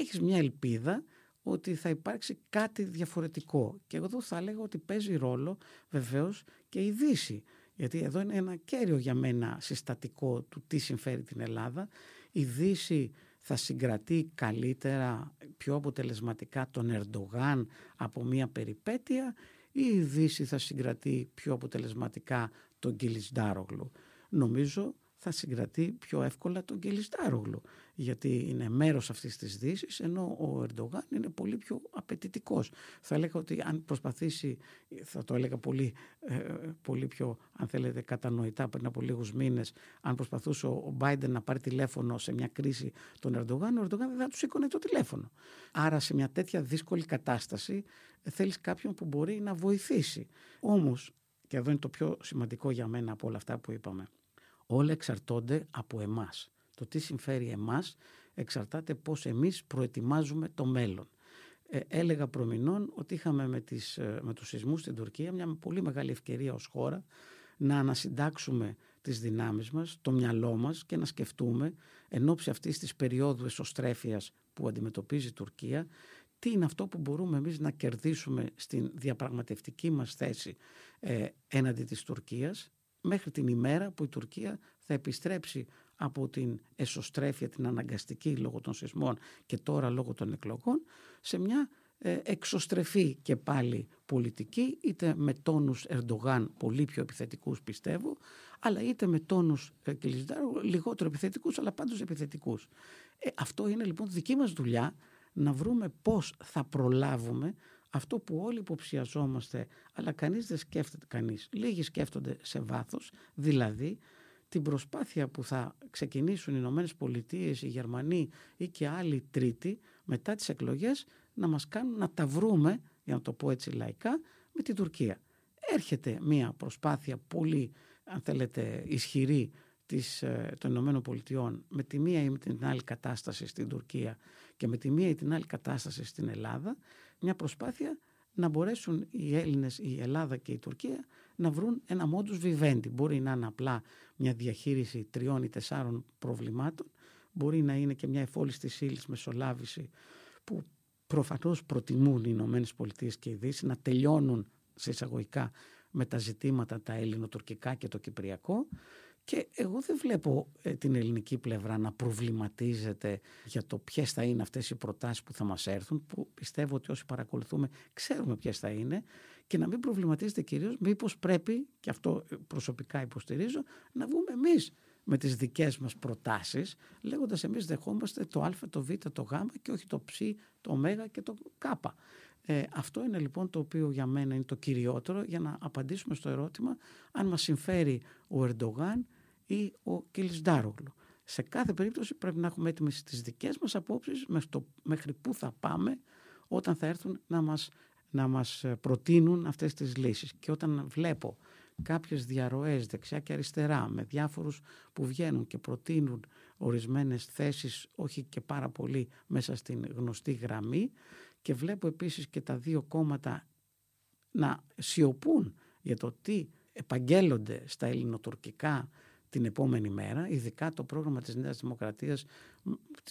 Έχεις μια ελπίδα ότι θα υπάρξει κάτι διαφορετικό. Και εδώ θα λέγω ότι παίζει ρόλο βεβαίως και η Δύση. Γιατί εδώ είναι ένα κέριο για μένα συστατικό του τι συμφέρει την Ελλάδα. Η Δύση θα συγκρατεί καλύτερα, πιο αποτελεσματικά τον Ερντογάν από μια περιπέτεια, ή η Δύση θα συγκρατεί πιο αποτελεσματικά τον Κιλιτσντάρογλου? Νομίζω θα συγκρατεί πιο εύκολα τον Κιλιτσντάρογλου, γιατί είναι μέρος αυτής της Δύσης, ενώ ο Ερντογάν είναι πολύ πιο απαιτητικός. Θα έλεγα ότι αν προσπαθήσει, θα το έλεγα πολύ, πολύ πιο, αν θέλετε, κατανοητά πριν από λίγους μήνες, αν προσπαθούσε ο Μπάιντεν να πάρει τηλέφωνο σε μια κρίση τον Ερντογάν, ο Ερντογάν δεν θα του σήκωνε το τηλέφωνο. Άρα σε μια τέτοια δύσκολη κατάσταση θέλεις κάποιον που μπορεί να βοηθήσει. Όμως, και εδώ είναι το πιο σημαντικό για μένα από όλα αυτά που είπαμε, Όλα εξαρτώνται από εμάς. Το τι συμφέρει εμάς εξαρτάται πώς εμείς προετοιμάζουμε το μέλλον. Ε, έλεγα προμηνών ότι είχαμε με, τις, με τους σεισμούς στην Τουρκία μια πολύ μεγάλη ευκαιρία ως χώρα να ανασυντάξουμε τις δυνάμεις μας, το μυαλό μας και να σκεφτούμε εν ώψη αυτής της περίοδου εσωστρέφειας που αντιμετωπίζει η Τουρκία, τι είναι αυτό που μπορούμε εμείς να κερδίσουμε στην διαπραγματευτική μας θέση ε, έναντι της Τουρκίας, μέχρι την ημέρα που η Τουρκία θα επιστρέψει από την εσωστρέφεια, την αναγκαστική λόγω των σεισμών και τώρα λόγω των εκλογών, σε μια ε, εξωστρεφή και πάλι πολιτική, είτε με τόνους Ερντογάν πολύ πιο επιθετικούς πιστεύω, αλλά είτε με τόνους ε, Κιλιτσντάρογλου λιγότερο επιθετικούς, αλλά πάντως επιθετικούς. Ε, αυτό είναι λοιπόν δική μας δουλειά, να βρούμε πώς θα προλάβουμε αυτό που όλοι υποψιαζόμαστε, αλλά κανείς δεν σκέφτεται, κανείς, λίγοι σκέφτονται σε βάθος, δηλαδή την προσπάθεια που θα ξεκινήσουν οι Ηνωμένες Πολιτείες, οι Γερμανοί ή και άλλοι τρίτοι μετά τις εκλογές να μας κάνουν να τα βρούμε, για να το πω έτσι λαϊκά, με την Τουρκία. Έρχεται μια προσπάθεια πολύ, αν θέλετε, ισχυρή Της, των Ηνωμένων Πολιτειών με τη μία ή με την άλλη κατάσταση στην Τουρκία και με τη μία ή την άλλη κατάσταση στην Ελλάδα, μια προσπάθεια να μπορέσουν οι Έλληνες, η Ελλάδα και η Τουρκία να βρουν ένα μόντους βιβέντι. Μπορεί να είναι απλά μια διαχείριση τριών ή τεσσάρων προβλημάτων, μπορεί να είναι και μια εφόλιστης ύλης μεσολάβηση που προφανώς προτιμούν οι Ηνωμένες Πολιτείες και η Δύση να τελειώνουν σε εισαγωγικά με τα ζητήματα τα ελληνοτουρκικά και το κυπριακό. Και εγώ δεν βλέπω ε, την ελληνική πλευρά να προβληματίζεται για το ποιες θα είναι αυτές οι προτάσεις που θα μας έρθουν, που πιστεύω ότι όσοι παρακολουθούμε ξέρουμε ποιες θα είναι, και να μην προβληματίζεται κυρίως μήπως πρέπει, και αυτό προσωπικά υποστηρίζω, να βγούμε εμείς με τις δικές μας προτάσεις, λέγοντας εμείς δεχόμαστε το α, το β, το γ και όχι το ψ, το ω και το κ. Ε, αυτό είναι λοιπόν το οποίο για μένα είναι το κυριότερο για να απαντήσουμε στο ερώτημα αν μας συμφέρει ο Ερντογάν ή ο Κιλιτσντάρογλου. Σε κάθε περίπτωση πρέπει να έχουμε έτοιμες τις δικές μας απόψεις μέχρι πού θα πάμε όταν θα έρθουν να μας, να μας προτείνουν αυτές τις λύσεις. Και όταν βλέπω κάποιες διαρροές δεξιά και αριστερά με διάφορους που βγαίνουν και προτείνουν ορισμένες θέσεις, όχι και πάρα πολύ μέσα στην γνωστή γραμμή, και βλέπω επίσης και τα δύο κόμματα να σιωπούν για το τι επαγγέλλονται στα ελληνοτουρκικά την επόμενη μέρα, ειδικά το πρόγραμμα της Νέας Δημοκρατίας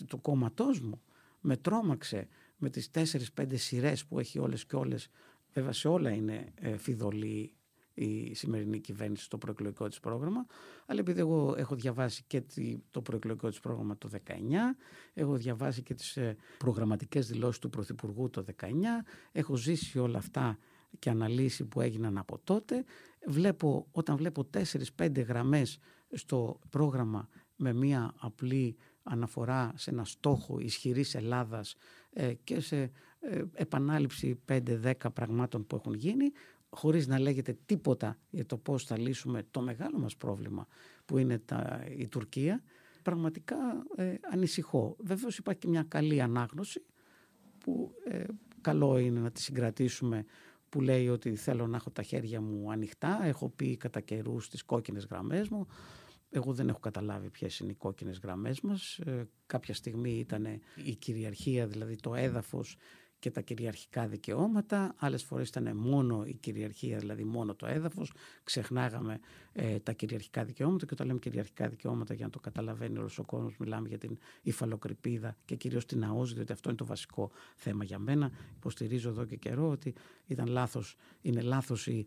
του κόμματός μου με τρόμαξε με τις τέσσερις πέντε σειρές που έχει όλες και όλες. Βέβαια σε όλα είναι φιδωλή η σημερινή κυβέρνηση στο προεκλογικό της πρόγραμμα, αλλά επειδή εγώ έχω διαβάσει και το προεκλογικό της πρόγραμμα το δεκαεννιά, έχω διαβάσει και τις προγραμματικές δηλώσεις του Πρωθυπουργού το δεκαεννιά, έχω ζήσει όλα αυτά και αναλύσει που έγιναν από τότε, βλέπω, όταν βλέπω τέσσερις πέντε γραμμές στο πρόγραμμα με μία απλή αναφορά σε ένα στόχο ισχυρής Ελλάδας και σε επανάληψη πέντε δέκα πραγμάτων που έχουν γίνει, χωρίς να λέγεται τίποτα για το πώς θα λύσουμε το μεγάλο μας πρόβλημα που είναι τα, η Τουρκία, πραγματικά ε, ανησυχώ. Βεβαίως υπάρχει και μια καλή ανάγνωση που ε, καλό είναι να τη συγκρατήσουμε, που λέει ότι θέλω να έχω τα χέρια μου ανοιχτά, έχω πει κατά καιρούς τις κόκκινες γραμμές μου. Εγώ δεν έχω καταλάβει ποιες είναι οι κόκκινες γραμμές μας. Ε, κάποια στιγμή ήταν η κυριαρχία, δηλαδή το έδαφος και τα κυριαρχικά δικαιώματα, άλλες φορές ήταν μόνο η κυριαρχία, δηλαδή μόνο το έδαφος, ξεχνάγαμε ε, τα κυριαρχικά δικαιώματα, και όταν λέμε κυριαρχικά δικαιώματα, για να το καταλαβαίνει όλος ο κόσμος, μιλάμε για την υφαλοκρηπίδα και κυρίως την ΑΟΣ, διότι αυτό είναι το βασικό θέμα για μένα. Υποστηρίζω εδώ και καιρό ότι ήταν λάθος, είναι λάθος η,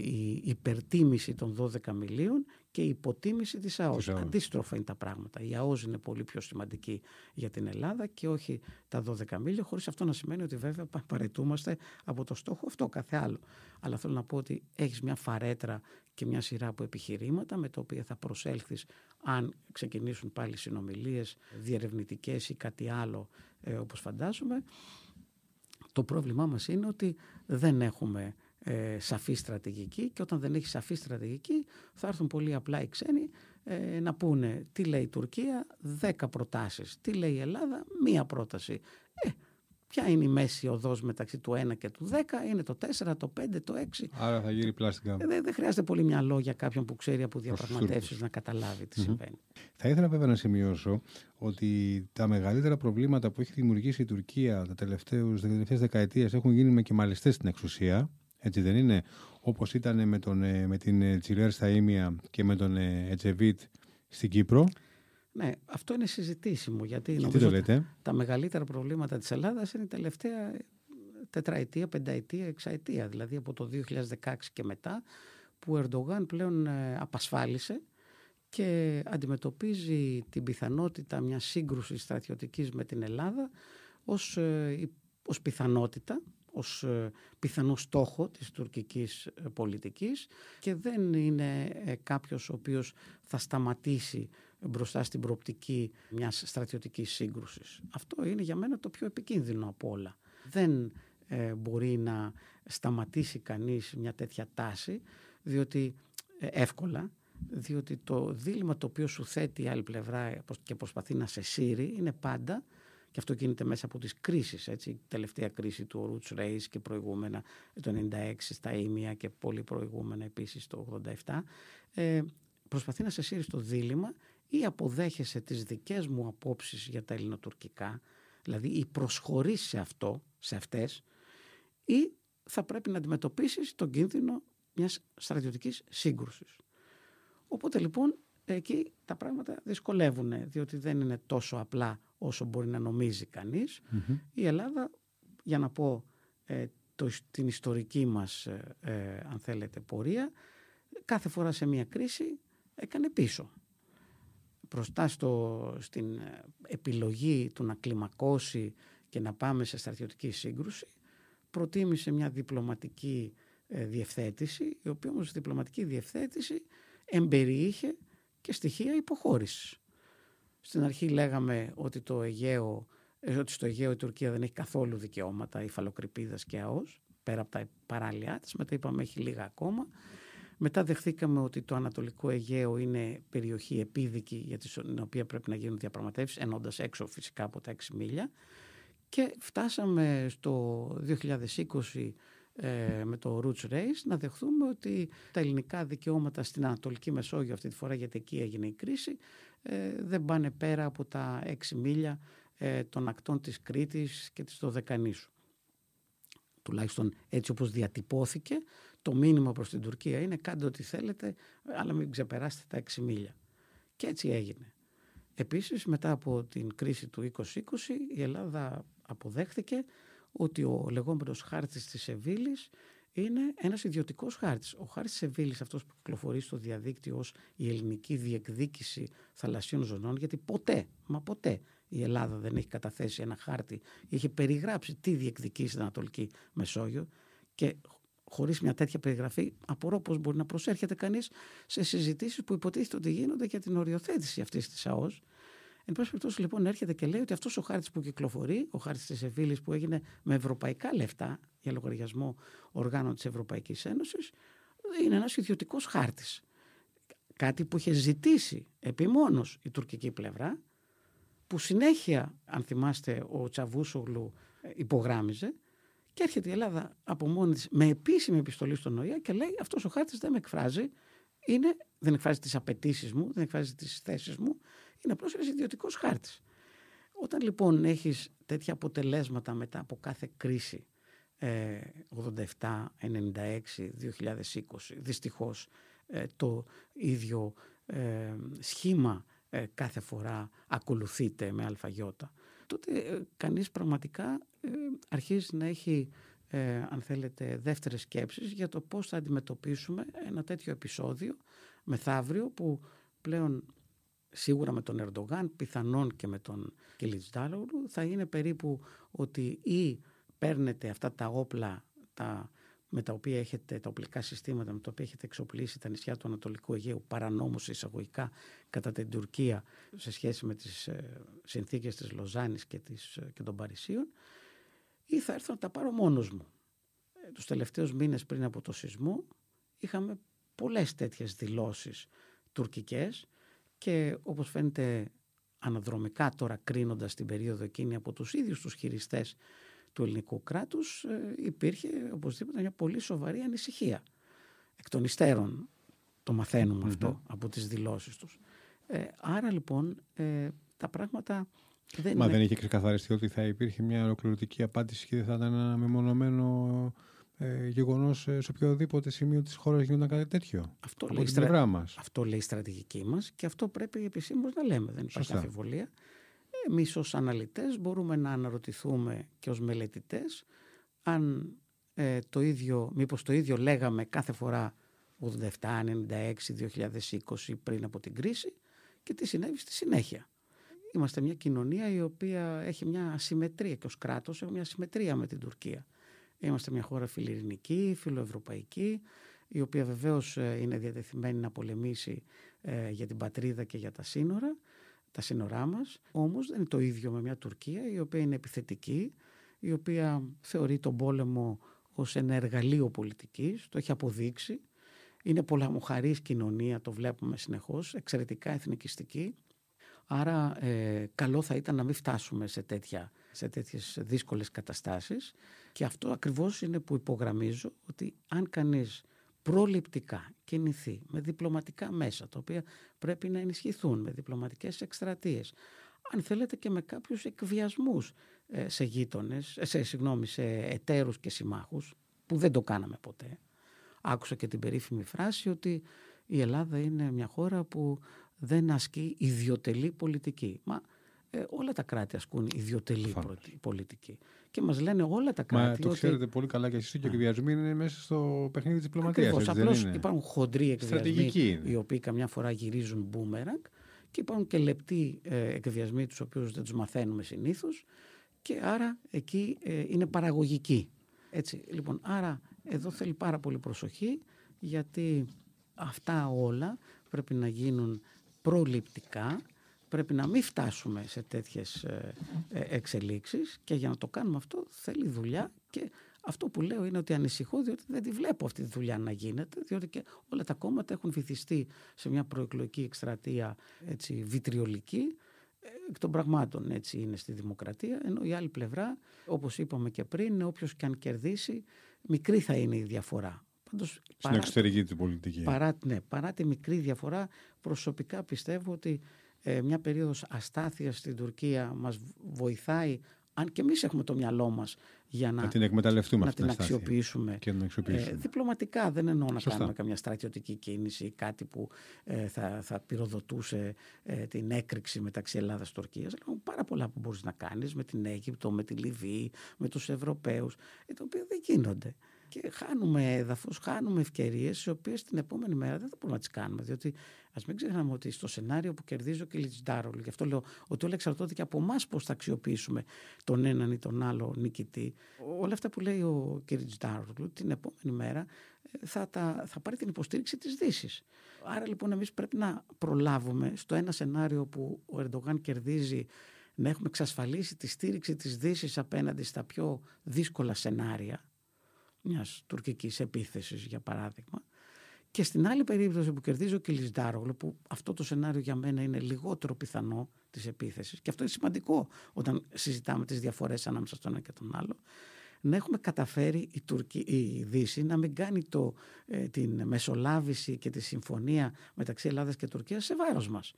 η υπερτίμηση των δώδεκα μιλίων και η υποτίμηση της ΑΟΣ. Αντίστροφα είναι τα πράγματα. Η ΑΟΣ είναι πολύ πιο σημαντική για την Ελλάδα και όχι τα δώδεκα μίλια, χωρίς αυτό να σημαίνει ότι βέβαια παρετούμαστε από το στόχο αυτό, κάθε άλλο. Αλλά θέλω να πω ότι έχεις μια φαρέτρα και μια σειρά από επιχειρήματα με τα οποία θα προσέλθεις αν ξεκινήσουν πάλι συνομιλίες διερευνητικές ή κάτι άλλο, ε, όπως φαντάζομαι. Το πρόβλημά μας είναι ότι δεν έχουμε Ε, σαφή στρατηγική, και όταν δεν έχει σαφή στρατηγική θα έρθουν πολύ απλά οι ξένοι ε, να πούνε τι λέει η Τουρκία, δέκα προτάσεις, τι λέει η Ελλάδα, μία πρόταση. Ε, Ποια είναι η μέση οδός μεταξύ του ένα και του δέκα, είναι το τέσσερα, το πέντε, το έξι. Άρα θα γύρει πλάστικα. Δεν δε χρειάζεται πολύ μυαλό για κάποιον που ξέρει από διαπραγματεύσεις να καταλάβει τι mm-hmm. συμβαίνει. Θα ήθελα βέβαια να σημειώσω ότι τα μεγαλύτερα προβλήματα που έχει δημιουργήσει η Τουρκία τα τελευταίες δεκαετίες έχουν γίνει με κεμαλιστές στην εξουσία. Έτσι δεν είναι? Όπως ήταν με, τον, με την Τσιλέρ στα Ήμια και με τον Ετσεβίτ στην Κύπρο. Ναι, αυτό είναι συζητήσιμο, γιατί νομίζω τα, τα μεγαλύτερα προβλήματα της Ελλάδας είναι η τελευταία τετραετία, πενταετία, εξαετία, δηλαδή από το δύο χιλιάδες δεκαέξι και μετά, που ο Ερντογάν πλέον απασφάλισε και αντιμετωπίζει την πιθανότητα μιας σύγκρουσης στρατιωτικής με την Ελλάδα ως, ως πιθανότητα, ως πιθανό στόχο της τουρκικής πολιτικής, και δεν είναι κάποιος ο οποίος θα σταματήσει μπροστά στην προοπτική μιας στρατιωτικής σύγκρουσης. Αυτό είναι για μένα το πιο επικίνδυνο από όλα. Δεν ε, μπορεί να σταματήσει κανείς μια τέτοια τάση διότι, ε, εύκολα, διότι το δίλημμα το οποίο σου θέτει η άλλη πλευρά και προσπαθεί να σε σύρει είναι πάντα, και αυτό γίνεται μέσα από τις κρίσεις, έτσι, η τελευταία κρίση του Ρούτς Ρέις και προηγούμενα το ενενήντα έξι στα Ήμια και πολύ προηγούμενα επίσης το ογδόντα επτά, ε, προσπαθεί να σε σύρει στο δίλημμα. Ή αποδέχεσαι τις δικές μου απόψεις για τα ελληνοτουρκικά, δηλαδή ή προσχωρείς σε αυτό, σε αυτές, ή θα πρέπει να αντιμετωπίσεις τον κίνδυνο μιας στρατιωτικής σύγκρουσης. Οπότε λοιπόν εκεί τα πράγματα δυσκολεύουν, διότι δεν είναι τόσο απλά όσο μπορεί να νομίζει κανείς. Mm-hmm. Η Ελλάδα, για να πω ε, το, την ιστορική μας ε, ε, αν θέλετε πορεία, κάθε φορά σε μια κρίση έκανε πίσω. Μπροστά στο, στην επιλογή του να κλιμακώσει και να πάμε σε στρατιωτική σύγκρουση, προτίμησε μια διπλωματική ε, διευθέτηση, η οποία όμως διπλωματική διευθέτηση εμπεριείχε και στοιχεία υποχώρησης. Στην αρχή λέγαμε ότι, το Αιγαίο, ε, ότι στο Αιγαίο η Τουρκία δεν έχει καθόλου δικαιώματα υφαλοκρηπίδας και ΑΟΣ, πέρα από τα παράλια της, μετά είπαμε έχει λίγα ακόμα. Μετά δεχθήκαμε ότι το Ανατολικό Αιγαίο είναι περιοχή επίδικη για την οποία πρέπει να γίνουν διαπραγματεύσεις, ενώντας έξω φυσικά από τα έξι μίλια. Και φτάσαμε στο δύο χιλιάδες είκοσι ε, με το Ρούτς Ρέις να δεχθούμε ότι τα ελληνικά δικαιώματα στην Ανατολική Μεσόγειο, αυτή τη φορά γιατί εκεί έγινε η κρίση, ε, δεν πάνε πέρα από τα έξι μίλια ε, των ακτών της Κρήτης και της Δεκανήσου. Τουλάχιστον έτσι όπως διατυπώθηκε, το μήνυμα προς την Τουρκία είναι κάντε ό,τι θέλετε, αλλά μην ξεπεράσετε τα έξι μίλια. Και έτσι έγινε. Επίσης, μετά από την κρίση του είκοσι είκοσι, η Ελλάδα αποδέχθηκε ότι ο λεγόμενος χάρτης της Σεβίλης είναι ένας ιδιωτικός χάρτης. Ο χάρτης της Σεβίλης, αυτός που κυκλοφορεί στο διαδίκτυο ως η ελληνική διεκδίκηση θαλασσίων ζωνών, γιατί ποτέ, μα ποτέ, η Ελλάδα δεν έχει καταθέσει ένα χάρτη, είχε περιγράψει τι διεκδικεί στην Ανατολική Μεσόγειο, και χωρίς μια τέτοια περιγραφή απορώ πώς μπορεί να προσέρχεται κανείς σε συζητήσεις που υποτίθεται ότι γίνονται για την οριοθέτηση αυτής της ΑΟΣ. Εν πάση περιπτώσει λοιπόν έρχεται και λέει ότι αυτός ο χάρτης που κυκλοφορεί, ο χάρτης της Σεβίλης που έγινε με ευρωπαϊκά λεφτά για λογαριασμό οργάνων της Ευρωπαϊκής Ένωσης, είναι ένας ιδιωτικός χάρτης. Κάτι που είχε ζητήσει επιμόνως η τουρκική πλευρά, που συνέχεια, αν θυμάστε, ο Τσαβούσογλου υπογράμμιζε, και έρχεται η Ελλάδα από μόνη της με επίσημη επιστολή στον ΟΗΕ και λέει αυτός ο χάρτης δεν με εκφράζει, είναι, δεν εκφράζει τις απαιτήσεις μου, δεν εκφράζει τις θέσεις μου, είναι απλώς ένας ιδιωτικός χάρτης. Όταν λοιπόν έχεις τέτοια αποτελέσματα μετά από κάθε κρίση, ογδόντα επτά, ενενήντα έξι, δύο χιλιάδες είκοσι, δυστυχώς το ίδιο σχήμα κάθε φορά ακολουθείται με αλφαγιώτα, τότε κανείς πραγματικά αρχίζει να έχει, αν θέλετε, δεύτερες σκέψεις για το πώς θα αντιμετωπίσουμε ένα τέτοιο επεισόδιο μεθαύριο, που πλέον σίγουρα με τον Ερντογάν, πιθανόν και με τον Κιλιτσντάρογλου, θα είναι περίπου ότι ή παίρνετε αυτά τα όπλα τα, με τα οποία έχετε, τα οπλικά συστήματα με τα οποία έχετε εξοπλίσει τα νησιά του Ανατολικού Αιγαίου παρανόμως εισαγωγικά κατά την Τουρκία σε σχέση με τις συνθήκες της Λοζάνης και, της, και των Παρισίων, ή θα έρθω να τα πάρω μόνος μου. Τους τελευταίους μήνες πριν από το σεισμό είχαμε πολλές τέτοιες δηλώσεις τουρκικές και όπως φαίνεται αναδρομικά τώρα, κρίνοντας την περίοδο εκείνη από τους ίδιους τους χειριστές του ελληνικού κράτους υπήρχε οπωσδήποτε μια πολύ σοβαρή ανησυχία. Εκ των υστέρων το μαθαίνουμε mm-hmm. αυτό από τις δηλώσεις τους. Ε, άρα λοιπόν ε, τα πράγματα δεν Μα είναι... δεν είχε ξεκαθαριστεί ότι θα υπήρχε μια ολοκληρωτική απάντηση και δεν θα ήταν ένα μεμονωμένο ε, γεγονός ε, σε οποιοδήποτε σημείο της χώρας γινόταν κάτι τέτοιο. Αυτό από λέει, την πλευρά μας. Αυτό λέει η στρατηγική μας και αυτό πρέπει επισήμως να λέμε. Δεν υπάρχει αμφιβολία. Εμείς ως αναλυτές μπορούμε να αναρωτηθούμε και ως μελετητές αν ε, το ίδιο, μήπως το ίδιο λέγαμε κάθε φορά ογδόντα επτά, ενενήντα έξι, δύο χιλιάδες είκοσι πριν από την κρίση και τι συνέβη στη συνέχεια. Είμαστε μια κοινωνία η οποία έχει μια ασυμμετρία και ως κράτος έχουμε μια ασυμμετρία με την Τουρκία. Είμαστε μια χώρα φιλιρινική, φιλοευρωπαϊκή, η οποία βεβαίως είναι διατεθειμένη να πολεμήσει ε, για την πατρίδα και για τα σύνορα. Τα σύνορά μας, όμως δεν είναι το ίδιο με μια Τουρκία η οποία είναι επιθετική, η οποία θεωρεί τον πόλεμο ως ένα εργαλείο πολιτικής, το έχει αποδείξει, είναι πολεμοχαρής κοινωνία, το βλέπουμε συνεχώς, εξαιρετικά εθνικιστική. Άρα ε, καλό θα ήταν να μην φτάσουμε σε, τέτοια, σε τέτοιες δύσκολες καταστάσεις και αυτό ακριβώς είναι που υπογραμμίζω ότι αν κανείς προληπτικά κινηθεί με διπλωματικά μέσα τα οποία πρέπει να ενισχυθούν με διπλωματικές εκστρατείες αν θέλετε και με κάποιους εκβιασμούς σε γείτονες, σε, συγγνώμη, σε εταίρους και συμμάχους που δεν το κάναμε ποτέ. Άκουσα και την περίφημη φράση ότι η Ελλάδα είναι μια χώρα που δεν ασκεί ιδιωτελή πολιτική. Μα Ε, όλα τα κράτη ασκούν ιδιωτελή πολιτική. Και μας λένε όλα τα κράτη. Μα το ότι... ξέρετε πολύ καλά και εσείς και οι εκβιασμοί είναι μέσα στο παιχνίδι της διπλωματίας. Απλώς υπάρχουν χοντροί εκβιασμοί οι οποίοι καμιά φορά γυρίζουν μπούμεραγκ και υπάρχουν και λεπτοί ε, εκβιασμοί τους οποίους δεν τους μαθαίνουμε συνήθως και άρα εκεί ε, είναι παραγωγικοί. Έτσι, λοιπόν, άρα εδώ θέλει πάρα πολύ προσοχή γιατί αυτά όλα πρέπει να γίνουν προληπτικά. Πρέπει να μην φτάσουμε σε τέτοιες εξελίξεις και για να το κάνουμε αυτό θέλει δουλειά και αυτό που λέω είναι ότι ανησυχώ διότι δεν τη βλέπω αυτή τη δουλειά να γίνεται διότι και όλα τα κόμματα έχουν βυθιστεί σε μια προεκλογική εκστρατεία έτσι, βιτριολική εκ των πραγμάτων έτσι είναι στη δημοκρατία ενώ η άλλη πλευρά όπως είπαμε και πριν όποιος και αν κερδίσει μικρή θα είναι η διαφορά. Πάντως, στην παρά, εξωτερική τη πολιτική. Παρά, ναι, παρά τη μικρή διαφορά προσωπικά πιστεύω ότι Ε, μια περίοδος αστάθειας στην Τουρκία μας βοηθάει, αν και εμείς έχουμε το μυαλό μας για να, να την εκμεταλλευτούμε, να την αξιοποιήσουμε. Και να την αξιοποιήσουμε. Ε, διπλωματικά δεν εννοώ να Σωστά. κάνουμε καμιά στρατιωτική κίνηση ή κάτι που ε, θα, θα πυροδοτούσε ε, την έκρηξη μεταξύ Ελλάδας και Τουρκίας. Υπάρχουν πάρα πολλά που μπορείς να κάνεις με την Αίγυπτο, με τη Λιβύη, με τους Ευρωπαίους, ε, τα οποία δεν γίνονται. Και χάνουμε έδαφος, χάνουμε ευκαιρίες, οι οποίες την επόμενη μέρα δεν θα μπορούμε να τις κάνουμε. Διότι ας μην ξεχνάμε ότι στο σενάριο που κερδίζει ο Κιλιτσντάρογλου, γι' αυτό λέω ότι όλα εξαρτώνται και από εμάς πώς θα αξιοποιήσουμε τον έναν ή τον άλλο νικητή. Όλα αυτά που λέει ο Κιλιτσντάρογλου, την επόμενη μέρα θα, τα, θα πάρει την υποστήριξη της Δύσης. Άρα λοιπόν, εμείς πρέπει να προλάβουμε στο ένα σενάριο που ο Ερντογάν κερδίζει να έχουμε εξασφαλίσει τη στήριξη της Δύσης απέναντι στα πιο δύσκολα σενάρια. Μιας τουρκικής επίθεσης, για παράδειγμα. Και στην άλλη περίπτωση που κερδίζει ο Κιλιτσντάρογλου, που αυτό το σενάριο για μένα είναι λιγότερο πιθανό της επίθεσης, και αυτό είναι σημαντικό όταν συζητάμε τις διαφορές ανάμεσα στον ένα και τον άλλο, να έχουμε καταφέρει η, Τουρκία, η Δύση να μην κάνει το, ε, την μεσολάβηση και τη συμφωνία μεταξύ Ελλάδας και Τουρκίας σε βάρος μας.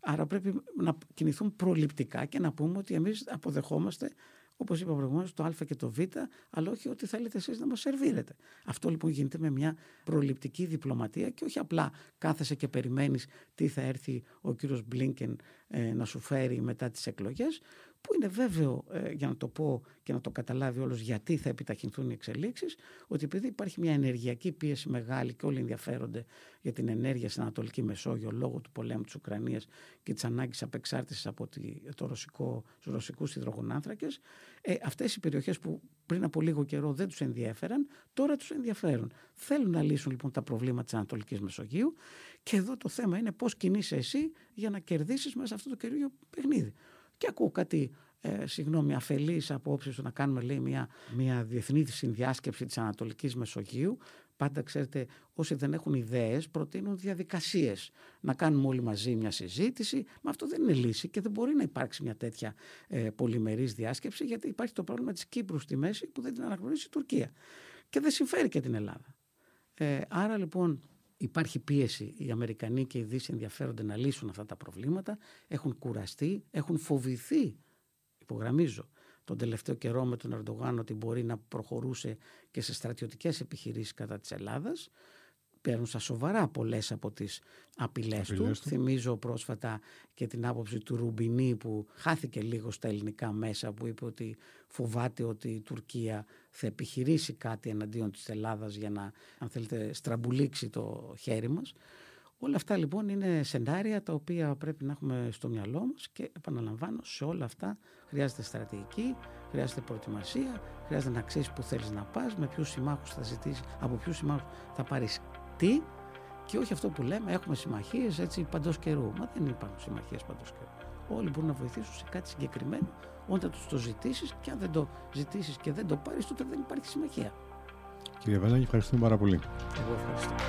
Άρα πρέπει να κινηθούν προληπτικά και να πούμε ότι εμείς αποδεχόμαστε. Όπως είπα προηγουμένως, το Α και το Β, αλλά όχι ότι θέλετε εσείς να μας σερβίρετε. Αυτό λοιπόν γίνεται με μια προληπτική διπλωματία και όχι απλά κάθεσαι και περιμένεις τι θα έρθει ο κύριος Μπλίνκεν ε, να σου φέρει μετά τις εκλογές, που είναι βέβαιο, ε, για να το πω και να το καταλάβει όλος γιατί θα επιταχυνθούν οι εξελίξεις, ότι επειδή υπάρχει μια ενεργειακή πίεση μεγάλη και όλοι ενδιαφέρονται για την ενέργεια στην Ανατολική Μεσόγειο λόγω του πολέμου της Ουκρανίας και της ανάγκης απεξάρτησης από τη, το ρωσικό, τους ρωσικούς υδρογονάνθρακες, ε, αυτές οι περιοχές που πριν από λίγο καιρό δεν τους ενδιέφεραν, τώρα τους ενδιαφέρουν. Θέλουν να λύσουν λοιπόν τα προβλήματα της Ανατολικής Μεσογείου και εδώ το θέμα είναι πώς κινείσαι εσύ για να κερδίσεις μέσα σε αυτό το καινούργιο παιχνίδι. Και ακούω κάτι, ε, συγγνώμη, αφελείς απόψεις να κάνουμε λέει, μια, μια διεθνή συνδιάσκεψη της Ανατολικής Μεσογείου πάντα, ξέρετε, όσοι δεν έχουν ιδέες προτείνουν διαδικασίες. Να κάνουμε όλοι μαζί μια συζήτηση, μα αυτό δεν είναι λύση και δεν μπορεί να υπάρξει μια τέτοια ε, πολυμερής διάσκεψη, γιατί υπάρχει το πρόβλημα της Κύπρου στη μέση που δεν την αναγνωρίζει η Τουρκία. Και δεν συμφέρει και την Ελλάδα. Ε, άρα λοιπόν υπάρχει πίεση. Οι Αμερικανοί και οι Δύση ενδιαφέρονται να λύσουν αυτά τα προβλήματα. Έχουν κουραστεί, έχουν φοβηθεί, υπογραμμίζω, τον τελευταίο καιρό με τον Ερντογάν ότι μπορεί να προχωρούσε και σε στρατιωτικές επιχειρήσεις κατά της Ελλάδας. Παίρνουν στα σοβαρά πολλές από τις απειλές του. Θυμίζω πρόσφατα και την άποψη του Ρουμπινί που χάθηκε λίγο στα ελληνικά μέσα, που είπε ότι φοβάται ότι η Τουρκία θα επιχειρήσει κάτι εναντίον της Ελλάδας για να, αν θέλετε, στραμπουλήξει το χέρι μας. Όλα αυτά λοιπόν είναι σενάρια τα οποία πρέπει να έχουμε στο μυαλό μας και επαναλαμβάνω, σε όλα αυτά χρειάζεται στρατηγική, χρειάζεται προετοιμασία, χρειάζεται να ξέρεις που θέλεις να πας, με ποιους συμμάχους θα ζητήσεις, από ποιους συμμάχους θα πάρεις τι, και όχι αυτό που λέμε έχουμε συμμαχίες έτσι παντός καιρού. Μα δεν υπάρχουν συμμαχίες παντός καιρού. Όλοι μπορούν να βοηθήσουν σε κάτι συγκεκριμένο όταν τους το ζητήσεις, και αν δεν το ζητήσεις και δεν το πάρεις, τότε δεν υπάρχει συμμαχία. Κύριε Βαληνάκη, ευχαριστούμε πάρα πολύ. Εγώ ευχαριστώ.